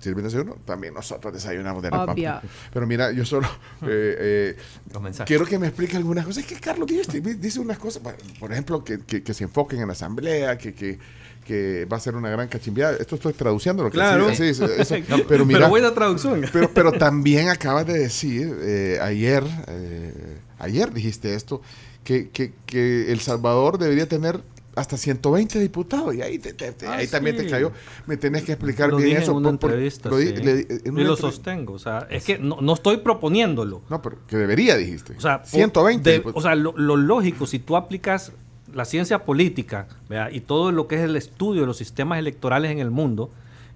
sirven desayuno, también nosotros desayunamos de La Obvio. Pampa. Pero mira, yo solo eh, eh, quiero que me explique algunas cosas. Es que Carlos dice unas cosas, por ejemplo, que, que, que se enfoquen en la asamblea, que, que, que va a ser una gran cachimbiada. Esto estoy traduciendo lo que claro. sí, sí, eso. No, pero, mira, pero buena traducción. Pero, pero también acabas de decir, eh, ayer, eh, ayer dijiste esto, que, que, que El Salvador debería tener hasta ciento veinte diputados, y ahí, te, te, te, ah, ahí sí. también te cayó. Me tenés que explicar lo bien dije eso. En una por, por, entrevista, lo di, sí. le, en una y lo entre... sostengo. O sea, es que no, no estoy proponiéndolo. No, pero que debería, dijiste. O sea, ciento veinte de, o sea, lo, lo lógico, si tú aplicas la ciencia política, ¿verdad?, y todo lo que es el estudio de los sistemas electorales en el mundo,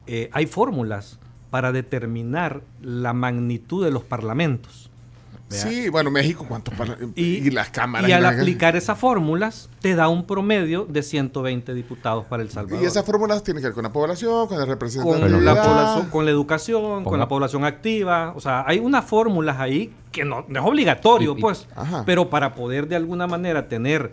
eh, hay fórmulas para determinar la magnitud de los parlamentos. ¿Verdad? Sí, bueno, México, ¿cuántos parlamentos? Y, y las cámaras. Y al y las... aplicar esas fórmulas, te da un promedio de ciento veinte diputados para El Salvador. Y esas fórmulas tienen que ver con la población, con la representatividad. Con la población, con la educación, ¿Cómo? con la población activa. O sea, hay unas fórmulas ahí que no, no es obligatorio, y, pues. Y, pero para poder de alguna manera tener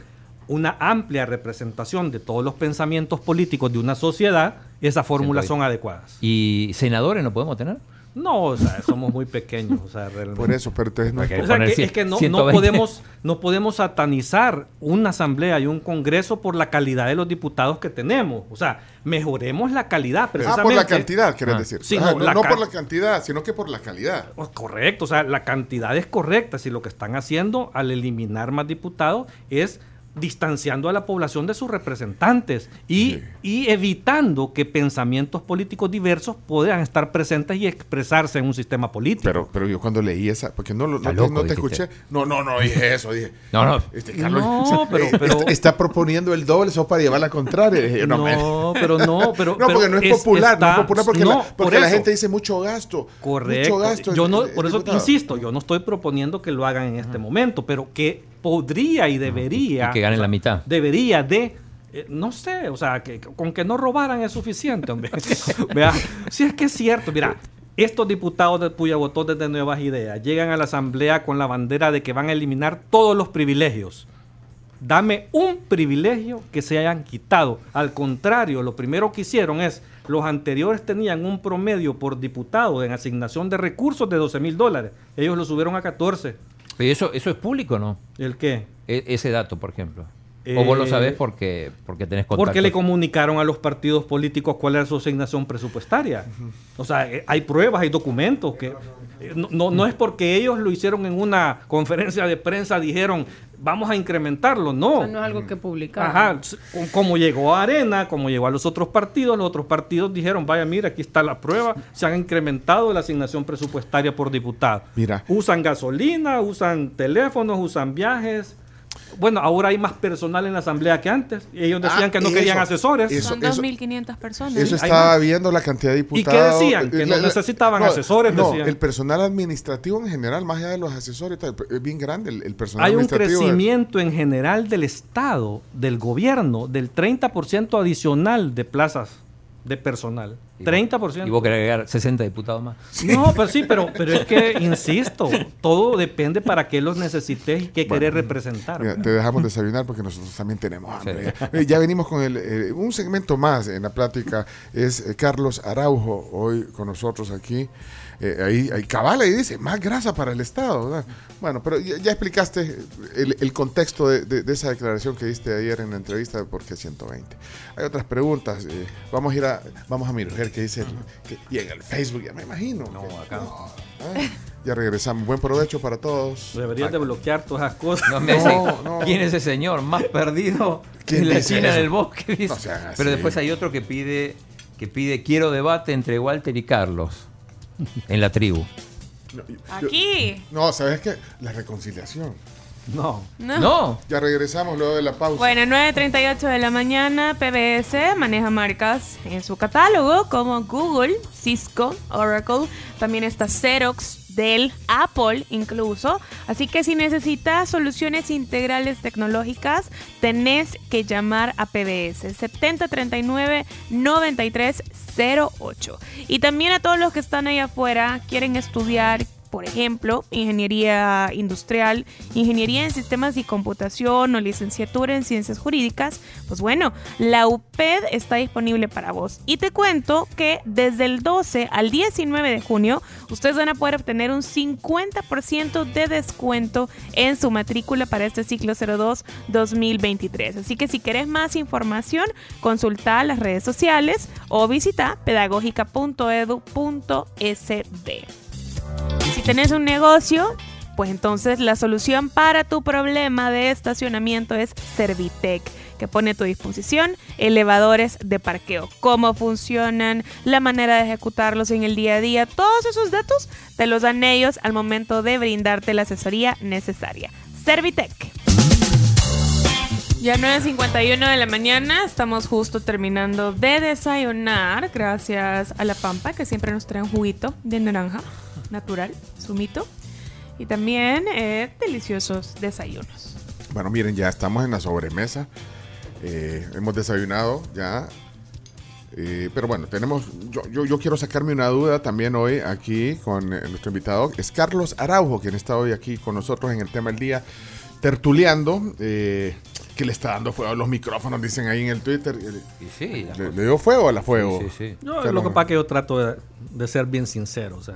una amplia representación de todos los pensamientos políticos de una sociedad, esas fórmulas son adecuadas. ¿Y senadores no podemos tener? No, o sea, somos muy pequeños, o sea, realmente. Por eso, pero entonces no hay que, o sea, que es que no, no podemos no podemos satanizar una asamblea y un congreso por la calidad de los diputados que tenemos. O sea, mejoremos la calidad, precisamente. Ah, por la cantidad, querés ah. decir. Sí, Ajá, no, la no por la cantidad, sino que por la calidad. Pues correcto, o sea, la cantidad es correcta. Si lo que están haciendo al eliminar más diputados es distanciando a la población de sus representantes y, sí. y evitando que pensamientos políticos diversos puedan estar presentes y expresarse en un sistema político. Pero, pero yo cuando leí esa, porque no, no, no, loco, no te escuché, usted. no, no, no dije eso, dije, no, no, este Carlos no, pero, eh, pero, está, está proponiendo el doble, eso para llevar la contraria. Dije, no, no pero no, pero no, porque no es, es popular, está, no es popular porque, no, la, porque por la gente dice mucho gasto. Correcto. Mucho gasto, yo no, el, el, por eso diputado. insisto, yo no estoy proponiendo que lo hagan en este Ajá. momento, pero que podría y debería... Y que ganen la mitad. Debería de... Eh, no sé, o sea, que, con que no robaran es suficiente, hombre. Vea, si es que es cierto, mira, estos diputados de Puyabotones de Nuevas Ideas llegan a la asamblea con la bandera de que van a eliminar todos los privilegios. Dame un privilegio que se hayan quitado. Al contrario, lo primero que hicieron es... Los anteriores tenían un promedio por diputado en asignación de recursos de doce mil dólares. Ellos lo subieron a catorce. Pero eso, eso es público, ¿no? ¿El qué? E- ese dato, por ejemplo. Eh, ¿O vos lo sabés porque, porque tenés contacto? Porque le comunicaron a los partidos políticos cuál era su asignación presupuestaria. Uh-huh. O sea, hay pruebas, hay documentos. que no, no, no es porque ellos lo hicieron en una conferencia de prensa, dijeron, vamos a incrementarlo. No. Eso no es algo que publicaron. Ajá. Como llegó a Arena, como llegó a los otros partidos, los otros partidos dijeron, vaya, mira, aquí está la prueba, se han incrementado la asignación presupuestaria por diputado. Mira. Usan gasolina, usan teléfonos, usan viajes. Bueno, ahora hay más personal en la asamblea que antes. Ellos decían ah, que no eso, querían asesores. Eso, Son dos mil quinientas personas. Eso estaba viendo la cantidad de diputados. ¿Y qué decían? Que la, no necesitaban no, asesores, no, decían. El personal administrativo en general, más allá de los asesores, es bien grande el, el personal hay administrativo. Hay un crecimiento en general del Estado, del gobierno, del treinta por ciento adicional de plazas de personal. treinta por ciento. Y vos querés agregar sesenta diputados más. No, pero sí, pero, pero es que, insisto, todo depende para qué los necesites y qué bueno, querés representar. Mira, te dejamos desayunar porque nosotros también tenemos hambre. Sí. Ya venimos con el, eh, un segmento más en la plática. Es eh, Carlos Araujo hoy con nosotros aquí. Eh, ahí, ahí cabala y dice, más grasa para el Estado, ¿verdad? Bueno, pero ya, ya explicaste el, el contexto de, de, de esa declaración que diste ayer en la entrevista de por qué ciento veinte. Hay otras preguntas. Eh, vamos a ir a, vamos a mirar que dice, que, y en el Facebook, ya me imagino. No, que, acá no. Ay, ya regresamos. Buen provecho para todos. Deberías de bloquear todas esas cosas. No, no, no. ¿Quién es ese señor? Más perdido que la China del bosque. No, o sea, pero después hay otro que pide, que pide, quiero debate entre Walter y Carlos. En la tribu. No, yo, Aquí. Yo, no, ¿sabes qué? La reconciliación. No. no. No. Ya regresamos luego de la pausa. Bueno, nueve treinta y ocho de la mañana, P B S maneja marcas en su catálogo como Google, Cisco, Oracle, también está Xerox, Dell, Apple incluso. Así que si necesitas soluciones integrales tecnológicas, tenés que llamar a P B S setenta treinta y nueve, noventa y tres cero ocho. Y también a todos los que están ahí afuera, quieren estudiar, por ejemplo, ingeniería industrial, ingeniería en sistemas y computación o licenciatura en ciencias jurídicas, pues bueno, la U P E D está disponible para vos. Y te cuento que desde el doce al diecinueve de junio, ustedes van a poder obtener un cincuenta por ciento de descuento en su matrícula para este ciclo cero dos dos mil veintitrés. Así que si querés más información, consulta las redes sociales o visita pedagógica punto edu punto ese de. Si tenés un negocio, pues entonces la solución para tu problema de estacionamiento es Servitec, que pone a tu disposición elevadores de parqueo, cómo funcionan, la manera de ejecutarlos en el día a día, todos esos datos te los dan ellos al momento de brindarte la asesoría necesaria. Servitec. Ya nueve cincuenta y uno de la mañana, estamos justo terminando de desayunar, gracias a La Pampa, que siempre nos trae un juguito de naranja natural, zumito, y también eh, deliciosos desayunos. Bueno, miren, ya estamos en la sobremesa, eh, hemos desayunado ya, eh, pero bueno, tenemos, yo, yo, yo quiero sacarme una duda también hoy aquí con eh, nuestro invitado, es Carlos Araujo, quien está hoy aquí con nosotros en el tema del día, tertuleando, eh, que le está dando fuego a los micrófonos, dicen ahí en el Twitter. Y sí, le, ¿Le dio fuego a la fuego? Sí, sí, sí. No, o sea, lo que pasa es que yo trato de, de ser bien sincero, o sea,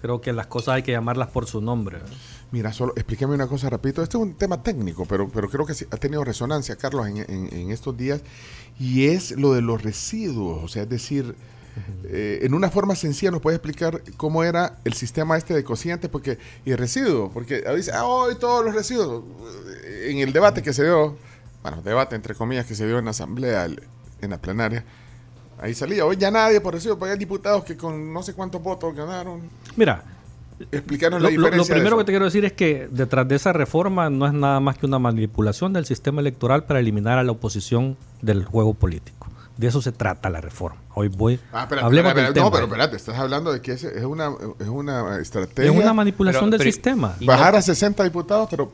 creo que las cosas hay que llamarlas por su nombre. Mira, solo explíqueme una cosa rapidito. Este es un tema técnico, pero, pero creo que sí, ha tenido resonancia, Carlos, en, en, en estos días. Y es lo de los residuos. O sea, es decir, uh-huh. eh, en una forma sencilla nos puede explicar cómo era el sistema este de cocientes porque, y residuos. Porque dice, ah, hoy todos los residuos. En el debate uh-huh. que se dio, bueno, debate entre comillas que se dio en la asamblea, en la plenaria, ahí salía, hoy ya nadie por residuos, porque hay diputados que con no sé cuántos votos ganaron. Mira, explicarnos la diferencia. Lo, lo primero que te quiero decir es que detrás de esa reforma no es nada más que una manipulación del sistema electoral para eliminar a la oposición del juego político. De eso se trata la reforma. Hoy voy... Ah, espera, hablemos espera, espera, del no, tema. pero espérate, estás hablando de que es, es, una, es una estrategia... Es una manipulación pero, del pero, sistema. Bajar no, a sesenta diputados, pero...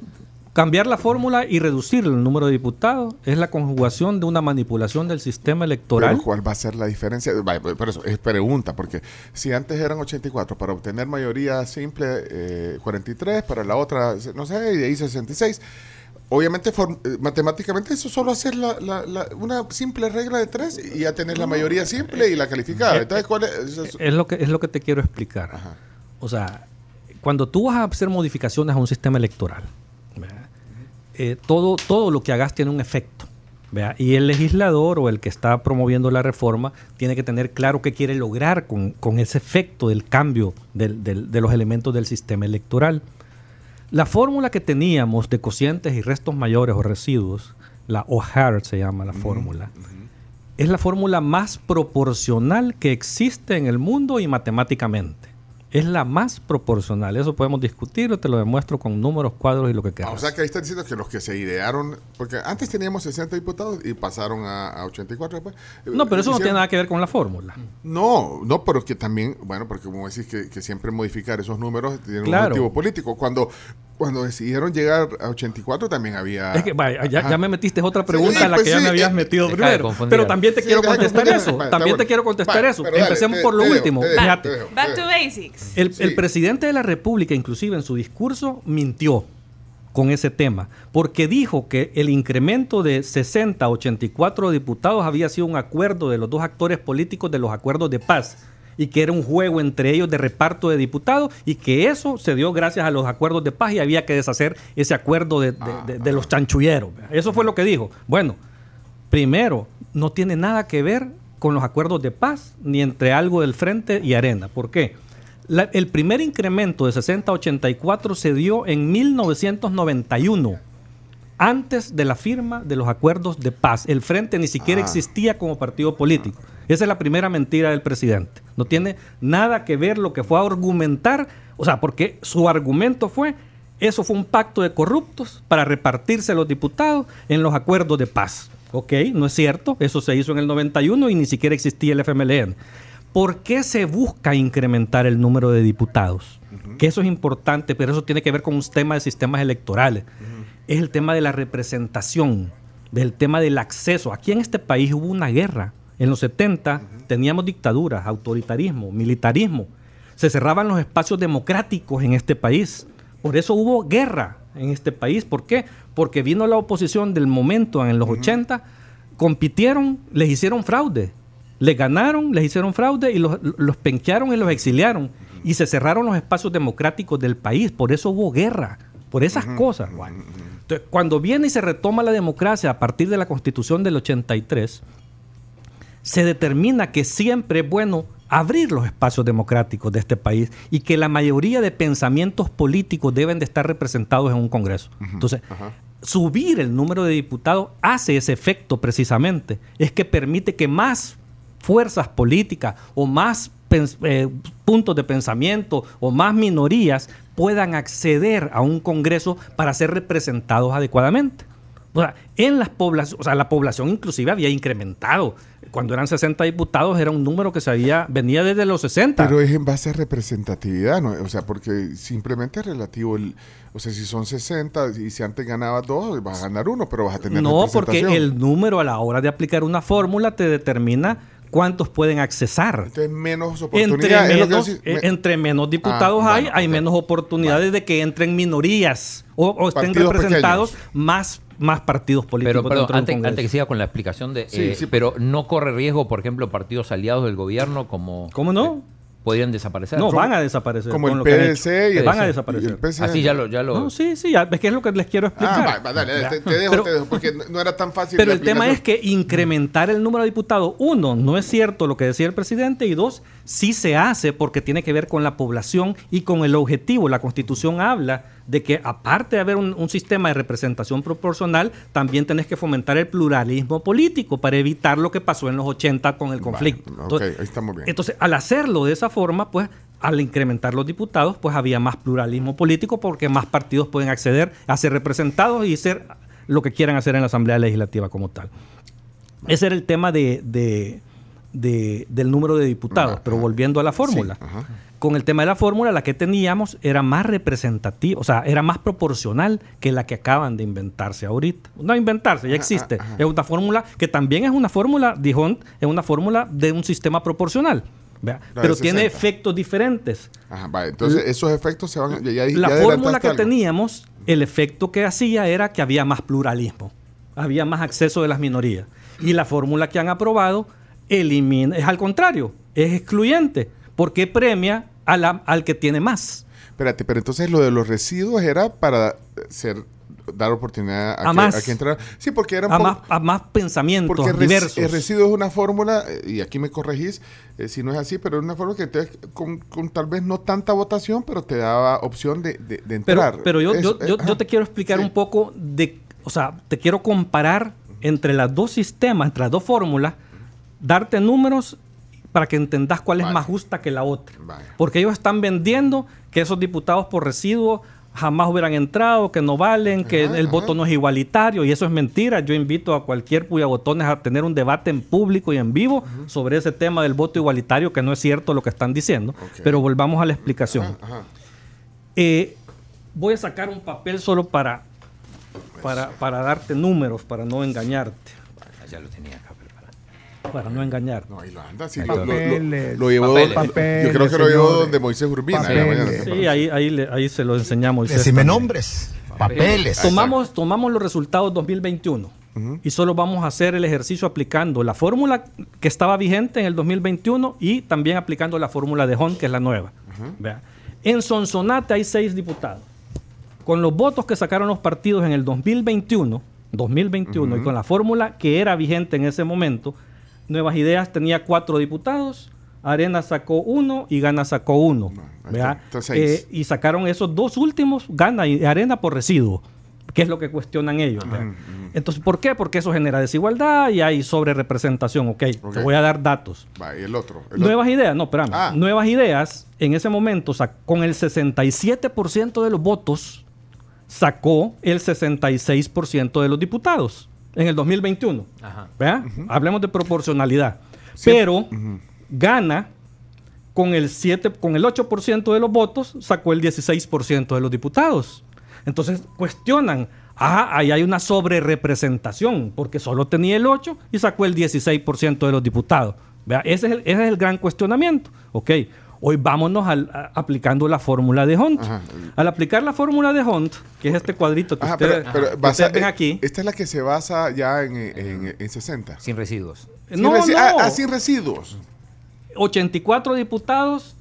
Cambiar la fórmula y reducir el número de diputados es la conjugación de una manipulación del sistema electoral. ¿Pero cuál va a ser la diferencia? Vale, por eso es pregunta, porque si antes eran ochenta y cuatro para obtener mayoría simple, eh, cuarenta y tres, para la otra, no sé, y de ahí sesenta y seis. Obviamente, form- matemáticamente, eso solo hacer la, la, la, una simple regla de tres y ya tener la mayoría simple y la calificada. Entonces, ¿cuál es? Es, es, lo que, es lo que te quiero explicar. Ajá. O sea, cuando tú vas a hacer modificaciones a un sistema electoral, Eh, todo, todo lo que hagas tiene un efecto, ¿vea? Y el legislador o el que está promoviendo la reforma tiene que tener claro qué quiere lograr con, con ese efecto del cambio del, del, de los elementos del sistema electoral. La fórmula que teníamos de cocientes y restos mayores o residuos, la O'Hare se llama la uh-huh, fórmula, uh-huh. es la fórmula más proporcional que existe en el mundo y matemáticamente. Es la más proporcional. Eso podemos discutirlo, te lo demuestro con números, cuadros y lo que quieras. Ah, o sea, que ahí está diciendo que los que se idearon... Porque antes teníamos sesenta diputados y pasaron a, a ochenta y cuatro después. No, pero eso hicieron? No tiene nada que ver con la fórmula. No, no, pero que también... Bueno, porque como decís que, que siempre modificar esos números tiene claro. un motivo político. Cuando... Cuando decidieron llegar a ochenta y cuatro también había... Es que vaya, ya, ya me metiste otra pregunta sí, a la pues que sí, ya me habías eh, metido primero. Pero también te sí, quiero contestar eso. También te bueno. quiero contestar vale, eso. Empecemos dale, por te, lo te último. Te back, te dejo, back to basics. El, sí. el presidente de la República, inclusive en su discurso, mintió con ese tema. Porque dijo que el incremento de sesenta a ochenta y cuatro diputados había sido un acuerdo de los dos actores políticos de los acuerdos de paz. Y que era un juego entre ellos de reparto de diputados y que eso se dio gracias a los acuerdos de paz y había que deshacer ese acuerdo de, de, ah, de, de ah. los chanchulleros. Eso fue lo que dijo. Bueno, primero, no tiene nada que ver con los acuerdos de paz ni entre algo del Frente y Arena. ¿Por qué? La, el primer incremento de sesenta a ochenta y cuatro se dio en mil novecientos noventa y uno, antes de la firma de los acuerdos de paz. El Frente ni siquiera ah. existía como partido político. Esa es la primera mentira del presidente. No tiene nada que ver lo que fue a argumentar, o sea, porque su argumento fue Eso fue un pacto de corruptos para repartirse a los diputados en los acuerdos de paz. Ok, no es cierto, eso se hizo en el noventa y uno y ni siquiera existía el F M L N. ¿Por qué se busca incrementar el número de diputados? Uh-huh. Que eso es importante, pero eso tiene que ver con un tema de sistemas electorales. Uh-huh. Es el tema de la representación, del tema del acceso. Aquí en este país hubo una guerra. En los setenta uh-huh. teníamos dictaduras, autoritarismo, militarismo. Se cerraban los espacios democráticos en este país. Por eso hubo guerra en este país. ¿Por qué? Porque vino la oposición del momento en los uh-huh. ochenta, compitieron, les hicieron fraude. Les ganaron, les hicieron fraude y los, los penquearon y los exiliaron. Uh-huh. Y se cerraron los espacios democráticos del país. Por eso hubo guerra, por esas uh-huh. cosas. Uh-huh. Entonces, cuando viene y se retoma la democracia a partir de la Constitución del ochenta y tres, se determina que siempre es bueno abrir los espacios democráticos de este país y que la mayoría de pensamientos políticos deben de estar representados en un Congreso. Uh-huh. Entonces, uh-huh. subir el número de diputados hace ese efecto precisamente. Es que permite que más fuerzas políticas o más pens- eh, puntos de pensamiento o más minorías puedan acceder a un Congreso para ser representados adecuadamente. O sea, en las poblaciones, o sea, la población inclusive había incrementado. Cuando eran sesenta diputados era un número que se había, venía desde los sesenta. Pero es en base a representatividad, ¿no? O sea, porque simplemente es relativo. El, o sea, si son sesenta y si antes ganabas dos, vas a ganar uno, pero vas a tener no, representación. No, porque el número a la hora de aplicar una fórmula te determina cuántos pueden accesar. Entonces, menos oportunidades. Entre menos, es lo que decís, me... entre menos diputados ah, hay, bueno, hay bueno, menos oportunidades bueno. de que entren minorías o, o estén representados pequeños. más más partidos políticos. Pero perdón, antes, antes que siga con la explicación de... Sí, eh, sí. Pero no corre riesgo, por ejemplo, partidos aliados del gobierno como... ¿Cómo no? Eh, ¿podrían desaparecer? No, van a desaparecer. Como el P D C y el... Van a desaparecer. Así ya lo... ya lo... No, sí, sí. Es que es lo que les quiero explicar. Ah, va, va, dale. Te, te dejo, pero, te dejo, porque no era tan fácil. Pero el tema es que incrementar el número de diputados, uno, no es cierto lo que decía el presidente, y dos, sí se hace porque tiene que ver con la población y con el objetivo. La Constitución habla de que aparte de haber un, un sistema de representación proporcional, también tenés que fomentar el pluralismo político para evitar lo que pasó en los ochenta con el conflicto. Vale, okay, entonces, ahí estamos bien. Entonces, al hacerlo de esa forma, pues, al incrementar los diputados, pues había más pluralismo político porque más partidos pueden acceder a ser representados y ser lo que quieran hacer en la Asamblea Legislativa como tal. Ese era el tema de, de, de, del número de diputados. Ajá. Pero volviendo a la fórmula. Sí, ajá. Con el tema de la fórmula, la que teníamos era más representativa, o sea, era más proporcional que la que acaban de inventarse ahorita. No inventarse, ya existe. Ajá, ajá. Es una fórmula que también es una fórmula, dijo Hondt, es una fórmula de un sistema proporcional. Vea, pero tiene efectos diferentes. Ajá, vale. Entonces esos efectos se van... Ya, ya la fórmula que algo. teníamos, el efecto que hacía era que había más pluralismo, había más acceso de las minorías. Y la fórmula que han aprobado elimina, es al contrario, es excluyente, porque premia a la, al que tiene más. Espérate, pero entonces lo de los residuos era para ser... dar oportunidad a, a, que, más, a que entrar. Sí, porque eran... A, po- más, a más pensamientos porque diversos. Porque el residuo es una fórmula, y aquí me corregís eh, si no es así, pero es una fórmula que te, con, con tal vez no tanta votación, pero te daba opción de, de, de entrar. Pero, pero yo, Eso, yo, eh, yo, yo te quiero explicar sí. un poco de... O sea, te quiero comparar entre las dos sistemas, entre las dos fórmulas, darte números para que entendás cuál vale. es más justa que la otra. Vale. Porque ellos están vendiendo que esos diputados por residuo jamás hubieran entrado, que no valen, que ajá, el ajá. voto no es igualitario, y eso es mentira. Yo invito a cualquier puyabotones a tener un debate en público y en vivo ajá. sobre ese tema del voto igualitario, que no es cierto lo que están diciendo. Okay. Pero volvamos a la explicación. Ajá, ajá. Eh, voy a sacar un papel solo para, para, para darte números, para no engañarte. Ya lo tenía acá. Para no engañar. No, ahí lo anda, sí. Papeles, lo, lo, lo llevó, papeles, papeles, yo creo que lo llevó donde Moisés Urbina. Papeles, en la mañana, sí, ahí, ahí, le, ahí se lo enseñamos. Decime nombres. Papeles. Tomamos, tomamos los resultados dos mil veintiuno uh-huh. y solo vamos a hacer el ejercicio aplicando la fórmula que estaba vigente en el dos mil veintiuno y también aplicando la fórmula de Hondt, que es la nueva. Uh-huh. Vea. En Sonsonate hay seis diputados. Con los votos que sacaron los partidos en el dos mil veintiuno, dos mil veintiuno uh-huh. y con la fórmula que era vigente en ese momento, Nuevas Ideas tenía cuatro diputados, Arena sacó uno y Gana sacó uno. No, eh, y sacaron esos dos últimos, Gana y Arena, por residuo, que es lo que cuestionan ellos. Ah, Entonces, ¿por qué? Porque eso genera desigualdad y hay sobrerepresentación. Ok, okay. Te voy a dar datos. Va, y el otro. El Nuevas otro. Ideas, no, espérame. Ah. Nuevas Ideas, en ese momento, sac- con el sesenta y siete por ciento de los votos, sacó el sesenta y seis por ciento de los diputados en el dos mil veintiuno. Ajá. ¿Vea? Uh-huh. Hablemos de proporcionalidad. Sí. Pero uh-huh. Gana con el siete, con el ocho por ciento de los votos, sacó el dieciséis por ciento de los diputados. Entonces cuestionan, ah, ahí hay una sobrerepresentación, porque solo tenía el ocho por ciento y sacó el dieciséis por ciento de los diputados. ¿Vea? Ese es el, ese es el gran cuestionamiento. Ok, hoy vámonos al, a, aplicando la fórmula de Hondt. Ajá. Al aplicar la fórmula de Hondt, que es este cuadrito que, ajá, ustedes, pero, pero que basa, ustedes ven aquí. Esta es la que se basa ya en, en, en sesenta. Sin residuos. Sin no, resi- no. Ah, ah, sin residuos. ochenta y cuatro diputados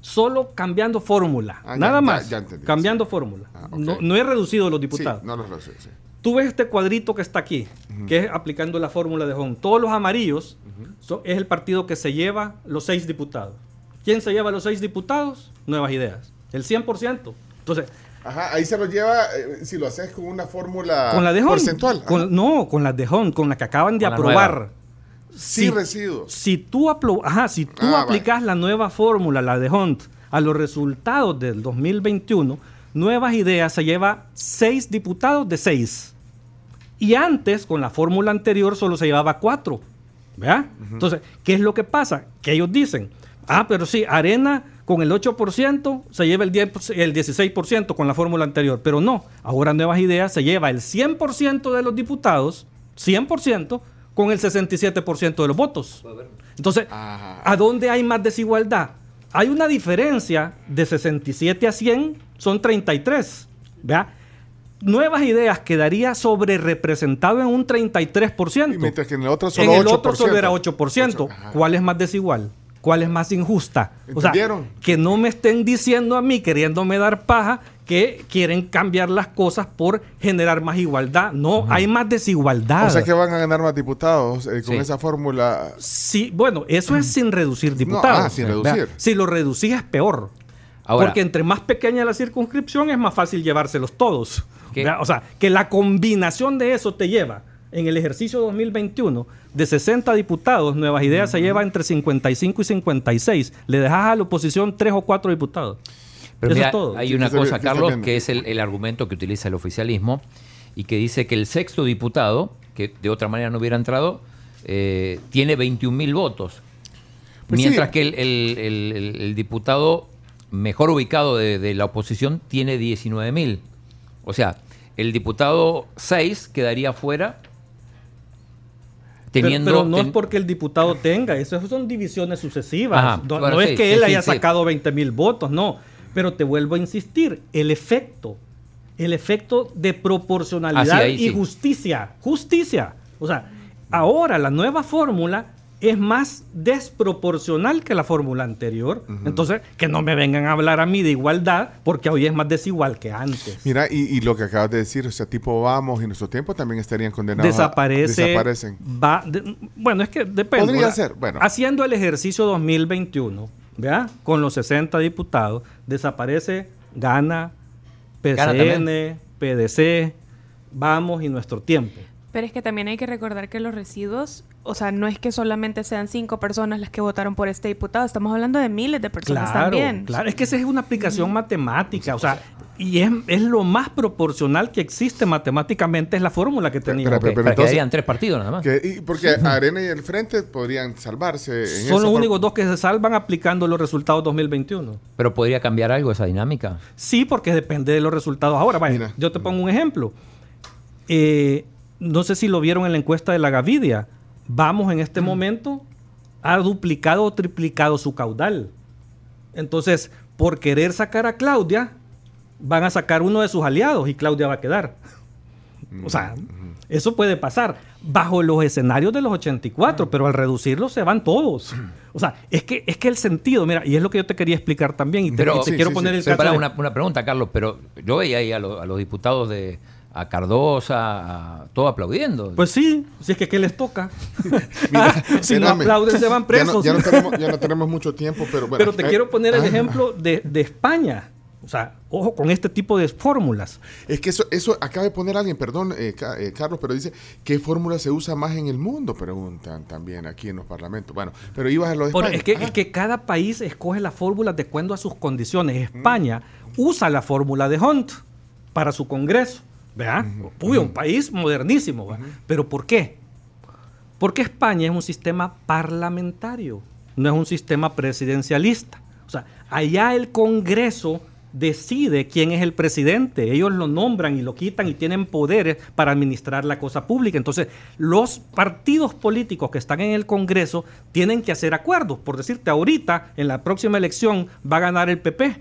solo cambiando fórmula. Ah, nada ya, más. Ya, ya entendí, cambiando sí. fórmula. Ah, okay. no, no he reducido los diputados. Sí, no los reducido, sí. Tú ves este cuadrito que está aquí, uh-huh. que es aplicando la fórmula de Hondt. Todos los amarillos uh-huh. son, es el partido que se lleva los seis diputados. ¿Quién se lleva los seis diputados? Nuevas Ideas. El cien por ciento. Entonces... Ajá, ahí se lo lleva, eh, si lo haces con una fórmula con la de Hondt, porcentual. Con, no, con la de Hondt, con la que acaban de con aprobar. Si, Sin residuos. Si tú, apro- Ajá, si tú ah, aplicas vale. la nueva fórmula, la de Hondt, a los resultados del dos mil veintiuno, Nuevas Ideas se lleva seis diputados de seis. Y antes, con la fórmula anterior, solo se llevaba cuatro. ¿Verdad? Uh-huh. Entonces, ¿qué es lo que pasa? Que ellos dicen... Ah, pero sí, Arena con el ocho por ciento se lleva el diez por ciento, el dieciséis por ciento con la fórmula anterior, pero no, ahora Nuevas Ideas se lleva el cien por ciento de los diputados, cien por ciento con el sesenta y siete por ciento de los votos. Entonces, ajá. ¿A dónde hay más desigualdad? Hay una diferencia de sesenta y siete a cien, son treinta y tres, ¿verdad? Nuevas Ideas quedaría sobre representado en un treinta y tres por ciento. Y mientras que en el otro solo era ocho por ciento. En el otro solo era ocho por ciento. ¿Cuál es más desigual? ¿Cuál es más injusta? O sea, que no me estén diciendo a mí, queriéndome dar paja, que quieren cambiar las cosas por generar más igualdad. No, uh-huh. hay más desigualdad. O sea que van a ganar más diputados eh, con sí. esa fórmula. Sí, bueno, eso es sin reducir diputados. No, ah, sin reducir. ¿Verdad? Si lo reducís es peor. Ahora, porque entre más pequeña la circunscripción es más fácil llevárselos todos. O sea, que la combinación de eso te lleva... En el ejercicio dos mil veintiuno, de sesenta diputados, Nuevas Ideas uh-huh. se lleva entre cincuenta y cinco y cincuenta y seis. Le dejas a la oposición tres o cuatro diputados. Pero eso mira, es todo. Hay una cosa, Carlos, que es el, el argumento que utiliza el oficialismo y que dice que el sexto diputado, que de otra manera no hubiera entrado, eh, tiene veintiún mil votos. Pues mientras sí. que el, el, el, el, el diputado mejor ubicado de, de la oposición tiene diecinueve mil. O sea, el diputado seis quedaría fuera... Teniendo, pero, pero no ten... es porque el diputado tenga, esas son divisiones sucesivas. Ajá, no, no sí, es que él sí, haya sí, sacado veinte mil votos, no. Pero te vuelvo a insistir, el efecto, el efecto de proporcionalidad ah, sí, y sí. justicia, justicia. O sea, ahora la nueva fórmula es más desproporcional que la fórmula anterior. Uh-huh. Entonces, que no me vengan a hablar a mí de igualdad, porque hoy es más desigual que antes. Mira, y, y lo que acabas de decir, o sea, tipo vamos y nuestro tiempo también estarían condenados. Desaparece, a, desaparecen. Va, de, bueno, es que depende. Podría ¿verdad? Ser, bueno. Haciendo el ejercicio dos mil veintiuno, ¿verdad? Con los sesenta diputados, desaparece Gana, P C N, P D C, vamos y nuestro tiempo. Pero es que también hay que recordar que los residuos, o sea, no es que solamente sean cinco personas las que votaron por este diputado, estamos hablando de miles de personas claro, también. Claro, es que esa es una aplicación mm. matemática, o sea, y es, es lo más proporcional que existe matemáticamente, es la fórmula que teníamos. Pero, pero, pero, pero, pero quedarían tres partidos nada más. Que, y porque sí. Arena y el Frente podrían salvarse. En Son los por... únicos dos que se salvan aplicando los resultados dos mil veintiuno. Pero podría cambiar algo esa dinámica. Sí, porque depende de los resultados ahora. Vaya, Mira. yo te pongo un ejemplo. Eh... No sé si lo vieron en la encuesta de la Gavidia. Vamos en este mm. momento ha duplicado o triplicado su caudal. Entonces, por querer sacar a Claudia, van a sacar uno de sus aliados y Claudia va a quedar. Mm. O sea, mm. eso puede pasar bajo los escenarios de los ochenta y cuatro, mm. pero al reducirlos se van todos. Mm. O sea, es que es que el sentido, mira, y es lo que yo te quería explicar también. Y te, pero, y te sí, quiero sí, poner sí. el caso. Para de... una, una pregunta, Carlos, pero yo veía ahí a, lo, a los diputados de... a Cardosa, a, todo aplaudiendo. Pues sí, si es que ¿qué les toca? Mira, si no aplauden se van presos. Ya no, ya, no tenemos, ya no tenemos mucho tiempo, pero bueno. Pero te eh, quiero poner el ah, ejemplo de, de España. O sea, ojo con este tipo de fórmulas. Es que eso, eso acaba de poner alguien, perdón, eh, eh, Carlos, pero dice, ¿qué fórmula se usa más en el mundo? Preguntan también aquí en los parlamentos. Bueno, pero ibas a lo de España. Pero es, que, ah. es que cada país escoge la fórmula de acuerdo a sus condiciones. España mm. usa la fórmula de Hondt. para su Congreso, ¿verdad? Uh-huh. Uy, un país modernísimo, ¿verdad? Uh-huh. ¿Pero por qué? Porque España es un sistema parlamentario, no es un sistema presidencialista. O sea, allá el Congreso decide quién es el presidente, ellos lo nombran y lo quitan y tienen poderes para administrar la cosa pública. Entonces, los partidos políticos que están en el Congreso tienen que hacer acuerdos. Por decirte, ahorita en la próxima elección va a ganar el P P,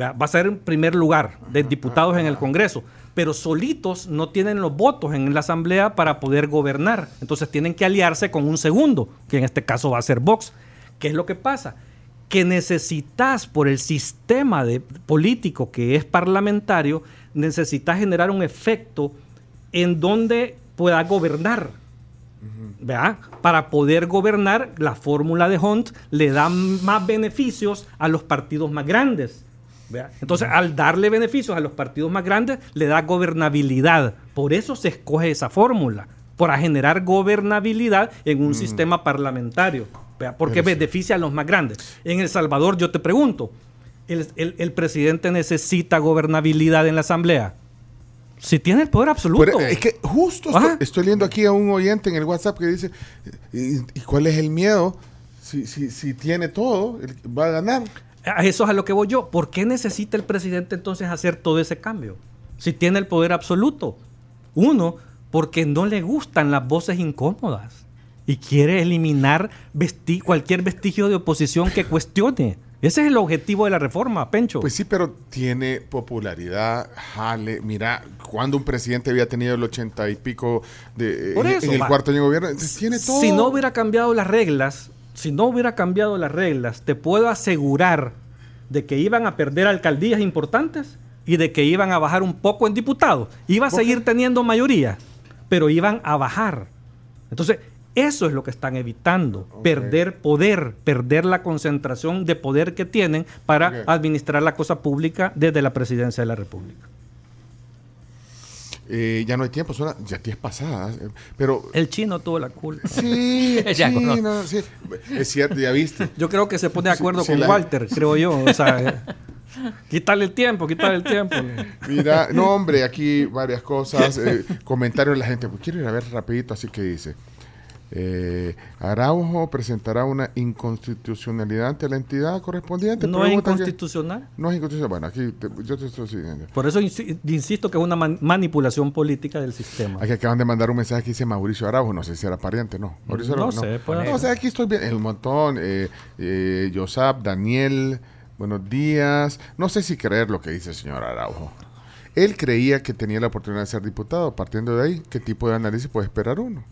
va a ser en primer lugar de diputados en el Congreso, pero solitos no tienen los votos en la Asamblea para poder gobernar. Entonces tienen que aliarse con un segundo, que en este caso va a ser Vox. ¿Qué es lo que pasa? Que necesitas, por el sistema de político que es parlamentario, necesitas generar un efecto en donde pueda gobernar, ¿verdad? Para poder gobernar, la fórmula de Hondt le da más beneficios a los partidos más grandes, ¿verdad? Entonces, al darle beneficios a los partidos más grandes, le da gobernabilidad. Por eso se escoge esa fórmula, para generar gobernabilidad en un mm. sistema parlamentario, ¿verdad? Porque Pero beneficia sí. a los más grandes. En El Salvador, yo te pregunto, ¿el, el, el presidente necesita gobernabilidad en la Asamblea? Si tiene el poder absoluto. Pero es que justo estoy, estoy leyendo aquí a un oyente en el WhatsApp que dice, ¿y, y cuál es el miedo? Si, si, si tiene todo, va a ganar. A eso es a lo que voy yo. ¿Por qué necesita el presidente entonces hacer todo ese cambio? Si tiene el poder absoluto. Uno, porque no le gustan las voces incómodas y quiere eliminar vesti- cualquier vestigio de oposición que cuestione. Ese es el objetivo de la reforma, Pencho. Pues sí, pero tiene popularidad, jale. Mira, cuando un presidente había tenido el ochenta y pico de, Por eso, en el va. cuarto año de gobierno, tiene todo. Si no hubiera cambiado las reglas... Si no hubiera cambiado las reglas, te puedo asegurar de que iban a perder alcaldías importantes y de que iban a bajar un poco en diputados. Iba a seguir teniendo mayoría, pero iban a bajar. Entonces, eso es lo que están evitando, okay. perder poder, perder la concentración de poder que tienen para okay. administrar la cosa pública desde la presidencia de la República. Eh, ya no hay tiempo, son ya diez pasadas, pero... El chino tuvo la culpa. Sí, el chino, no. sí. Es cierto, ya viste. Yo creo que se pone de acuerdo sí, con la... Walter, creo yo, o sea, quitarle el tiempo, quitarle el tiempo. Mira, no hombre, aquí varias cosas, eh, comentarios de la gente, pues quiero ir a ver rapidito, así que dice... Eh, Araujo presentará una inconstitucionalidad ante la entidad correspondiente. ¿No es inconstitucional? Que, no es inconstitucional. Bueno, aquí te, yo te estoy siguiendo. Por eso insisto que es una man, manipulación política del sistema. Aquí acaban de mandar un mensaje que dice Mauricio Araujo. No sé si era pariente, no. Mauricio Araujo, no, no sé. Pues, no, o sea, aquí estoy bien. Un montón. Eh, eh, Josap, Daniel, buenos días. No sé si creer lo que dice el señor Araujo. Él creía que tenía la oportunidad de ser diputado. Partiendo de ahí, ¿qué tipo de análisis puede esperar uno?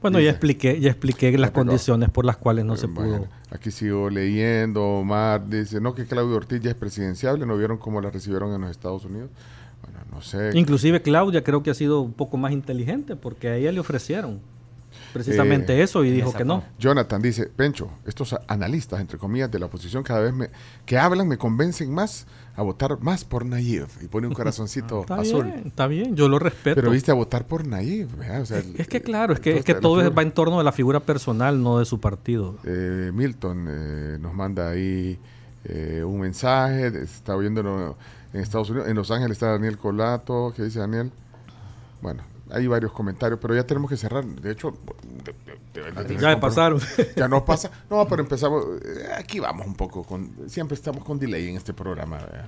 Bueno, Dice, ya expliqué ya expliqué las condiciones por las cuales no eh, se bueno, pudo. Aquí sigo leyendo. Omar dice, no, que Claudia Ortiz ya es presidenciable. ¿No vieron cómo la recibieron en los Estados Unidos? Bueno, no sé. Inclusive Claudia creo que ha sido un poco más inteligente porque a ella le ofrecieron precisamente eh, eso y dijo que no. Jonathan dice, Pencho, estos analistas entre comillas de la oposición cada vez me, que hablan me convencen más a votar más por Nayib, y pone un corazoncito ah, está azul. Bien, está bien, yo lo respeto. Pero viste, a votar por Nayib, o sea, es, es que claro, es que, es que todo es, va en torno de la figura personal, no de su partido. Eh, Milton eh, nos manda ahí eh, un mensaje, está oyéndolo en Estados Unidos, en Los Ángeles está Daniel Colato, ¿qué dice Daniel? Bueno, hay varios comentarios, pero ya tenemos que cerrar. De hecho, de, de, de, de, ya me pasaron. Ya nos pasa. No, pero empezamos. Eh, aquí vamos un poco. Con, siempre estamos con delay en este programa. Eh.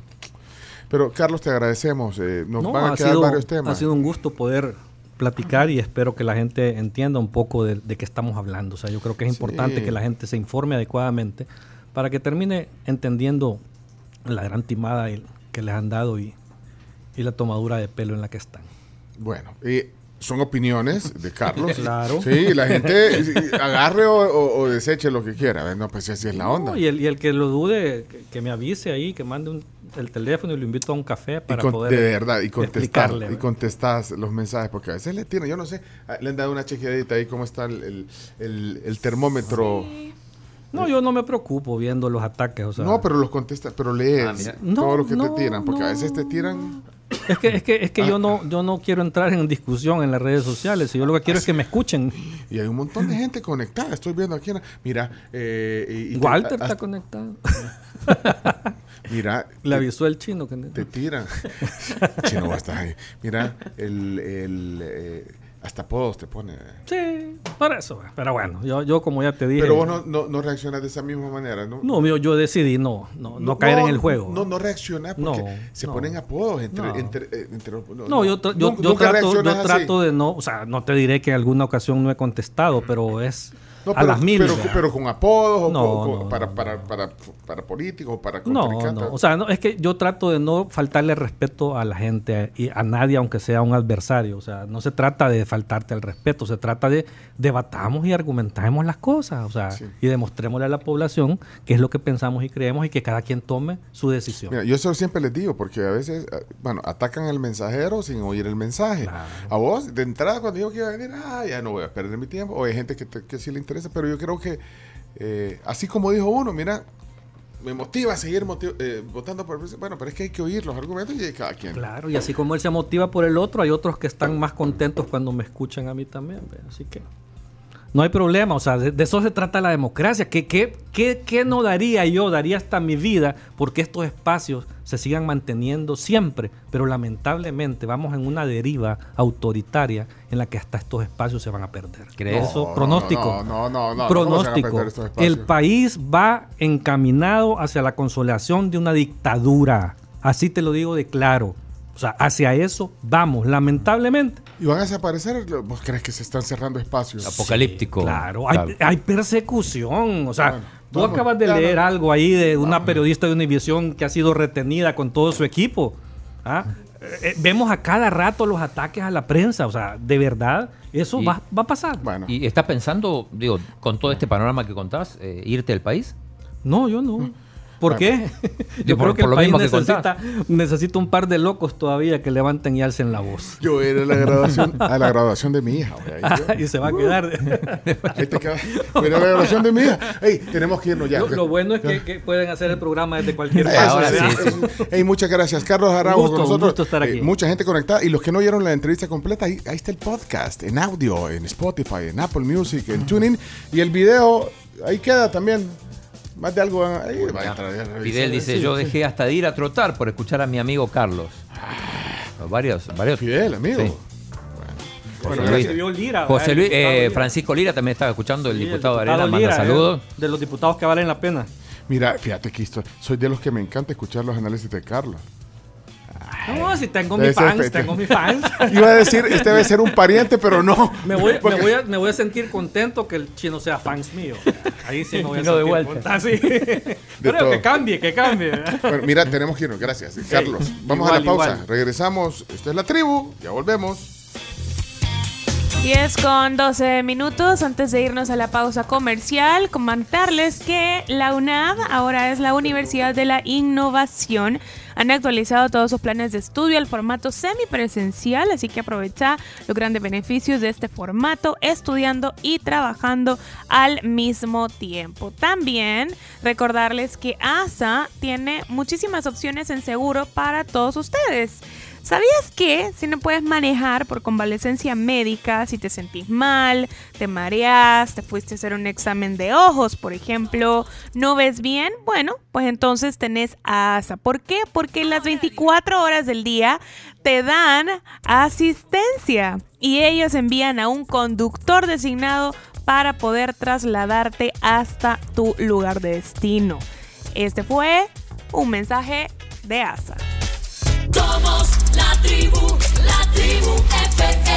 Pero, Carlos, te agradecemos. Eh, nos no, van a quedar sido, varios temas. Ha sido un gusto poder platicar y espero que la gente entienda un poco de, de qué estamos hablando. O sea, yo creo que es importante sí. que la gente se informe adecuadamente para que termine entendiendo la gran timada que les han dado y, y la tomadura de pelo en la que están. Bueno, eh, son opiniones de Carlos. Claro. Sí, la gente agarre o, o, o deseche lo que quiera. No, pues así es la onda. No, y, el, y el que lo dude, que, que me avise ahí, que mande un, el teléfono y lo invito a un café para con, poder de verdad, y contestar, y contestas los mensajes, porque a veces le tienen, yo no sé, le han dado una chequeadita ahí, cómo está el, el, el, el termómetro. Sí. No, yo no me preocupo viendo los ataques. O sea, no, pero los contestas, pero lees ah, no, todo lo que no, te tiran, porque no. a veces te tiran... Es que, es que, es que ah, yo no, yo no quiero entrar en discusión en las redes sociales. Yo lo que quiero así. es que me escuchen. Y hay un montón de gente conectada. Estoy viendo aquí. Mira, eh, y, y Walter te, a, a, está conectado. Mira, le avisó el chino que te tira. Chino va a estar ahí. Mira, el, el eh, hasta apodos te pone. Sí, por eso. Pero bueno, yo, yo como ya te dije. Pero vos no, no, no reaccionas de esa misma manera, ¿no? No, yo, yo decidí no, no, no, no caer en el juego. No, no reaccionar porque no, se no. ponen apodos entre, no. entre, entre, entre no, no, no, yo, tra yo, yo trato, yo trato de no, o sea, no te diré que en alguna ocasión no he contestado, pero es... No, a pero, las mil, pero, pero con apodos no, o con, no, para, para, para, para políticos o para no, no, o sea, no, es que yo trato de no faltarle respeto a la gente y a nadie, aunque sea un adversario. O sea, no se trata de faltarte el respeto, se trata de debatamos y argumentamos las cosas, o sea, sí. y demostrémosle a la población qué es lo que pensamos y creemos y que cada quien tome su decisión. Mira, yo eso siempre les digo, porque a veces, bueno, atacan al mensajero sin oír el mensaje. Claro. A vos, de entrada, cuando digo que iba a venir, ah, ya no voy a perder mi tiempo, o hay gente que, te, que sí le interesa. Pero yo creo que, eh, así como dijo uno, mira, me motiva a seguir motiv eh, votando por el... Bueno, pero es que hay que oír los argumentos y cada quien. Claro, y así como él se motiva por el otro, hay otros que están más contentos cuando me escuchan a mí también. ¿Ve? Así que no hay problema, o sea, de, de eso se trata la democracia. ¿Qué, qué, qué, qué no daría yo? Daría hasta mi vida porque estos espacios se sigan manteniendo siempre, pero lamentablemente vamos en una deriva autoritaria en la que hasta estos espacios se van a perder. ¿Crees? No, eso, pronóstico. No, no, no, no, pronóstico. No, el país va encaminado hacia la consolidación de una dictadura. Así te lo digo de claro. O sea, hacia eso vamos, lamentablemente. ¿Y van a desaparecer? ¿Vos crees que se están cerrando espacios? Apocalíptico. Sí, claro, claro. Hay, hay persecución. O sea, bueno, tú vamos, acabas de claro. leer algo ahí de una vamos. periodista de Univisión que ha sido retenida con todo su equipo. ¿Ah? Eh, vemos a cada rato los ataques a la prensa. O sea, de verdad, eso y, va, va a pasar. Bueno. ¿Y estás pensando, digo, con todo este panorama que contás, eh, irte del país? No, yo no. Mm. ¿Por bueno. qué? Yo por, creo que por el lo país mismo que necesita, necesita un par de locos todavía que levanten y alcen la voz. Yo era a la graduación, a la graduación de mi hija. Ah, y se va a uh, quedar. Ahí te quedas. Pero la graduación de mi hija. Hey, tenemos que irnos ya. Lo, lo bueno es que, que pueden hacer el programa desde cualquier lugar. Sí, sí. Hey, muchas gracias. Carlos Araujo gusto, con nosotros. Un gusto estar aquí. Eh, mucha gente conectada. Y los que no vieron la entrevista completa, ahí, ahí está el podcast, en audio, en Spotify, en Apple Music, en TuneIn. Y el video, ahí queda también. Más de algo. Ahí bueno, va a entrar, Fidel dice, sí, yo sí. dejé hasta de ir a trotar por escuchar a mi amigo Carlos. Ah, varios, varios. Fidel, amigo. Sí. Bueno, José Luis, Luis, Lira, José Luis eh, Francisco Lira también estaba escuchando, el sí, diputado de Arena, Lira, manda saludos. Eh, de los diputados que valen la pena. Mira, fíjate que esto, soy de los que me encanta escuchar los análisis de Carlos. No, si tengo mis fans, tengo mis fans. Iba a decir, este debe ser un pariente, pero no. Me voy, porque... me voy, a, me voy a sentir contento que el chino sea fans mío. Ahí sí me voy a sentir de vuelta. Ah, sí. de pero que cambie, que cambie. Bueno, mira, tenemos que irnos. Gracias, sí. Carlos. Vamos igual, a la pausa. Igual. Regresamos. Esta es La Tribu. Ya volvemos. diez con doce minutos. Antes de irnos a la pausa comercial, comentarles que la UNAV ahora es la Universidad de la Innovación. Han actualizado todos sus planes de estudio al formato semipresencial, así que aprovecha los grandes beneficios de este formato, estudiando y trabajando al mismo tiempo. También recordarles que A S A tiene muchísimas opciones en seguro para todos ustedes. ¿Sabías que si no puedes manejar por convalecencia médica, si te sentís mal, te mareás, te fuiste a hacer un examen de ojos, por ejemplo, no ves bien? Bueno, pues entonces tenés A S A. ¿Por qué? Porque las veinticuatro horas del día te dan asistencia y ellos envían a un conductor designado para poder trasladarte hasta tu lugar de destino. Este fue un mensaje de A S A. Somos La Tribu, La Tribu F M.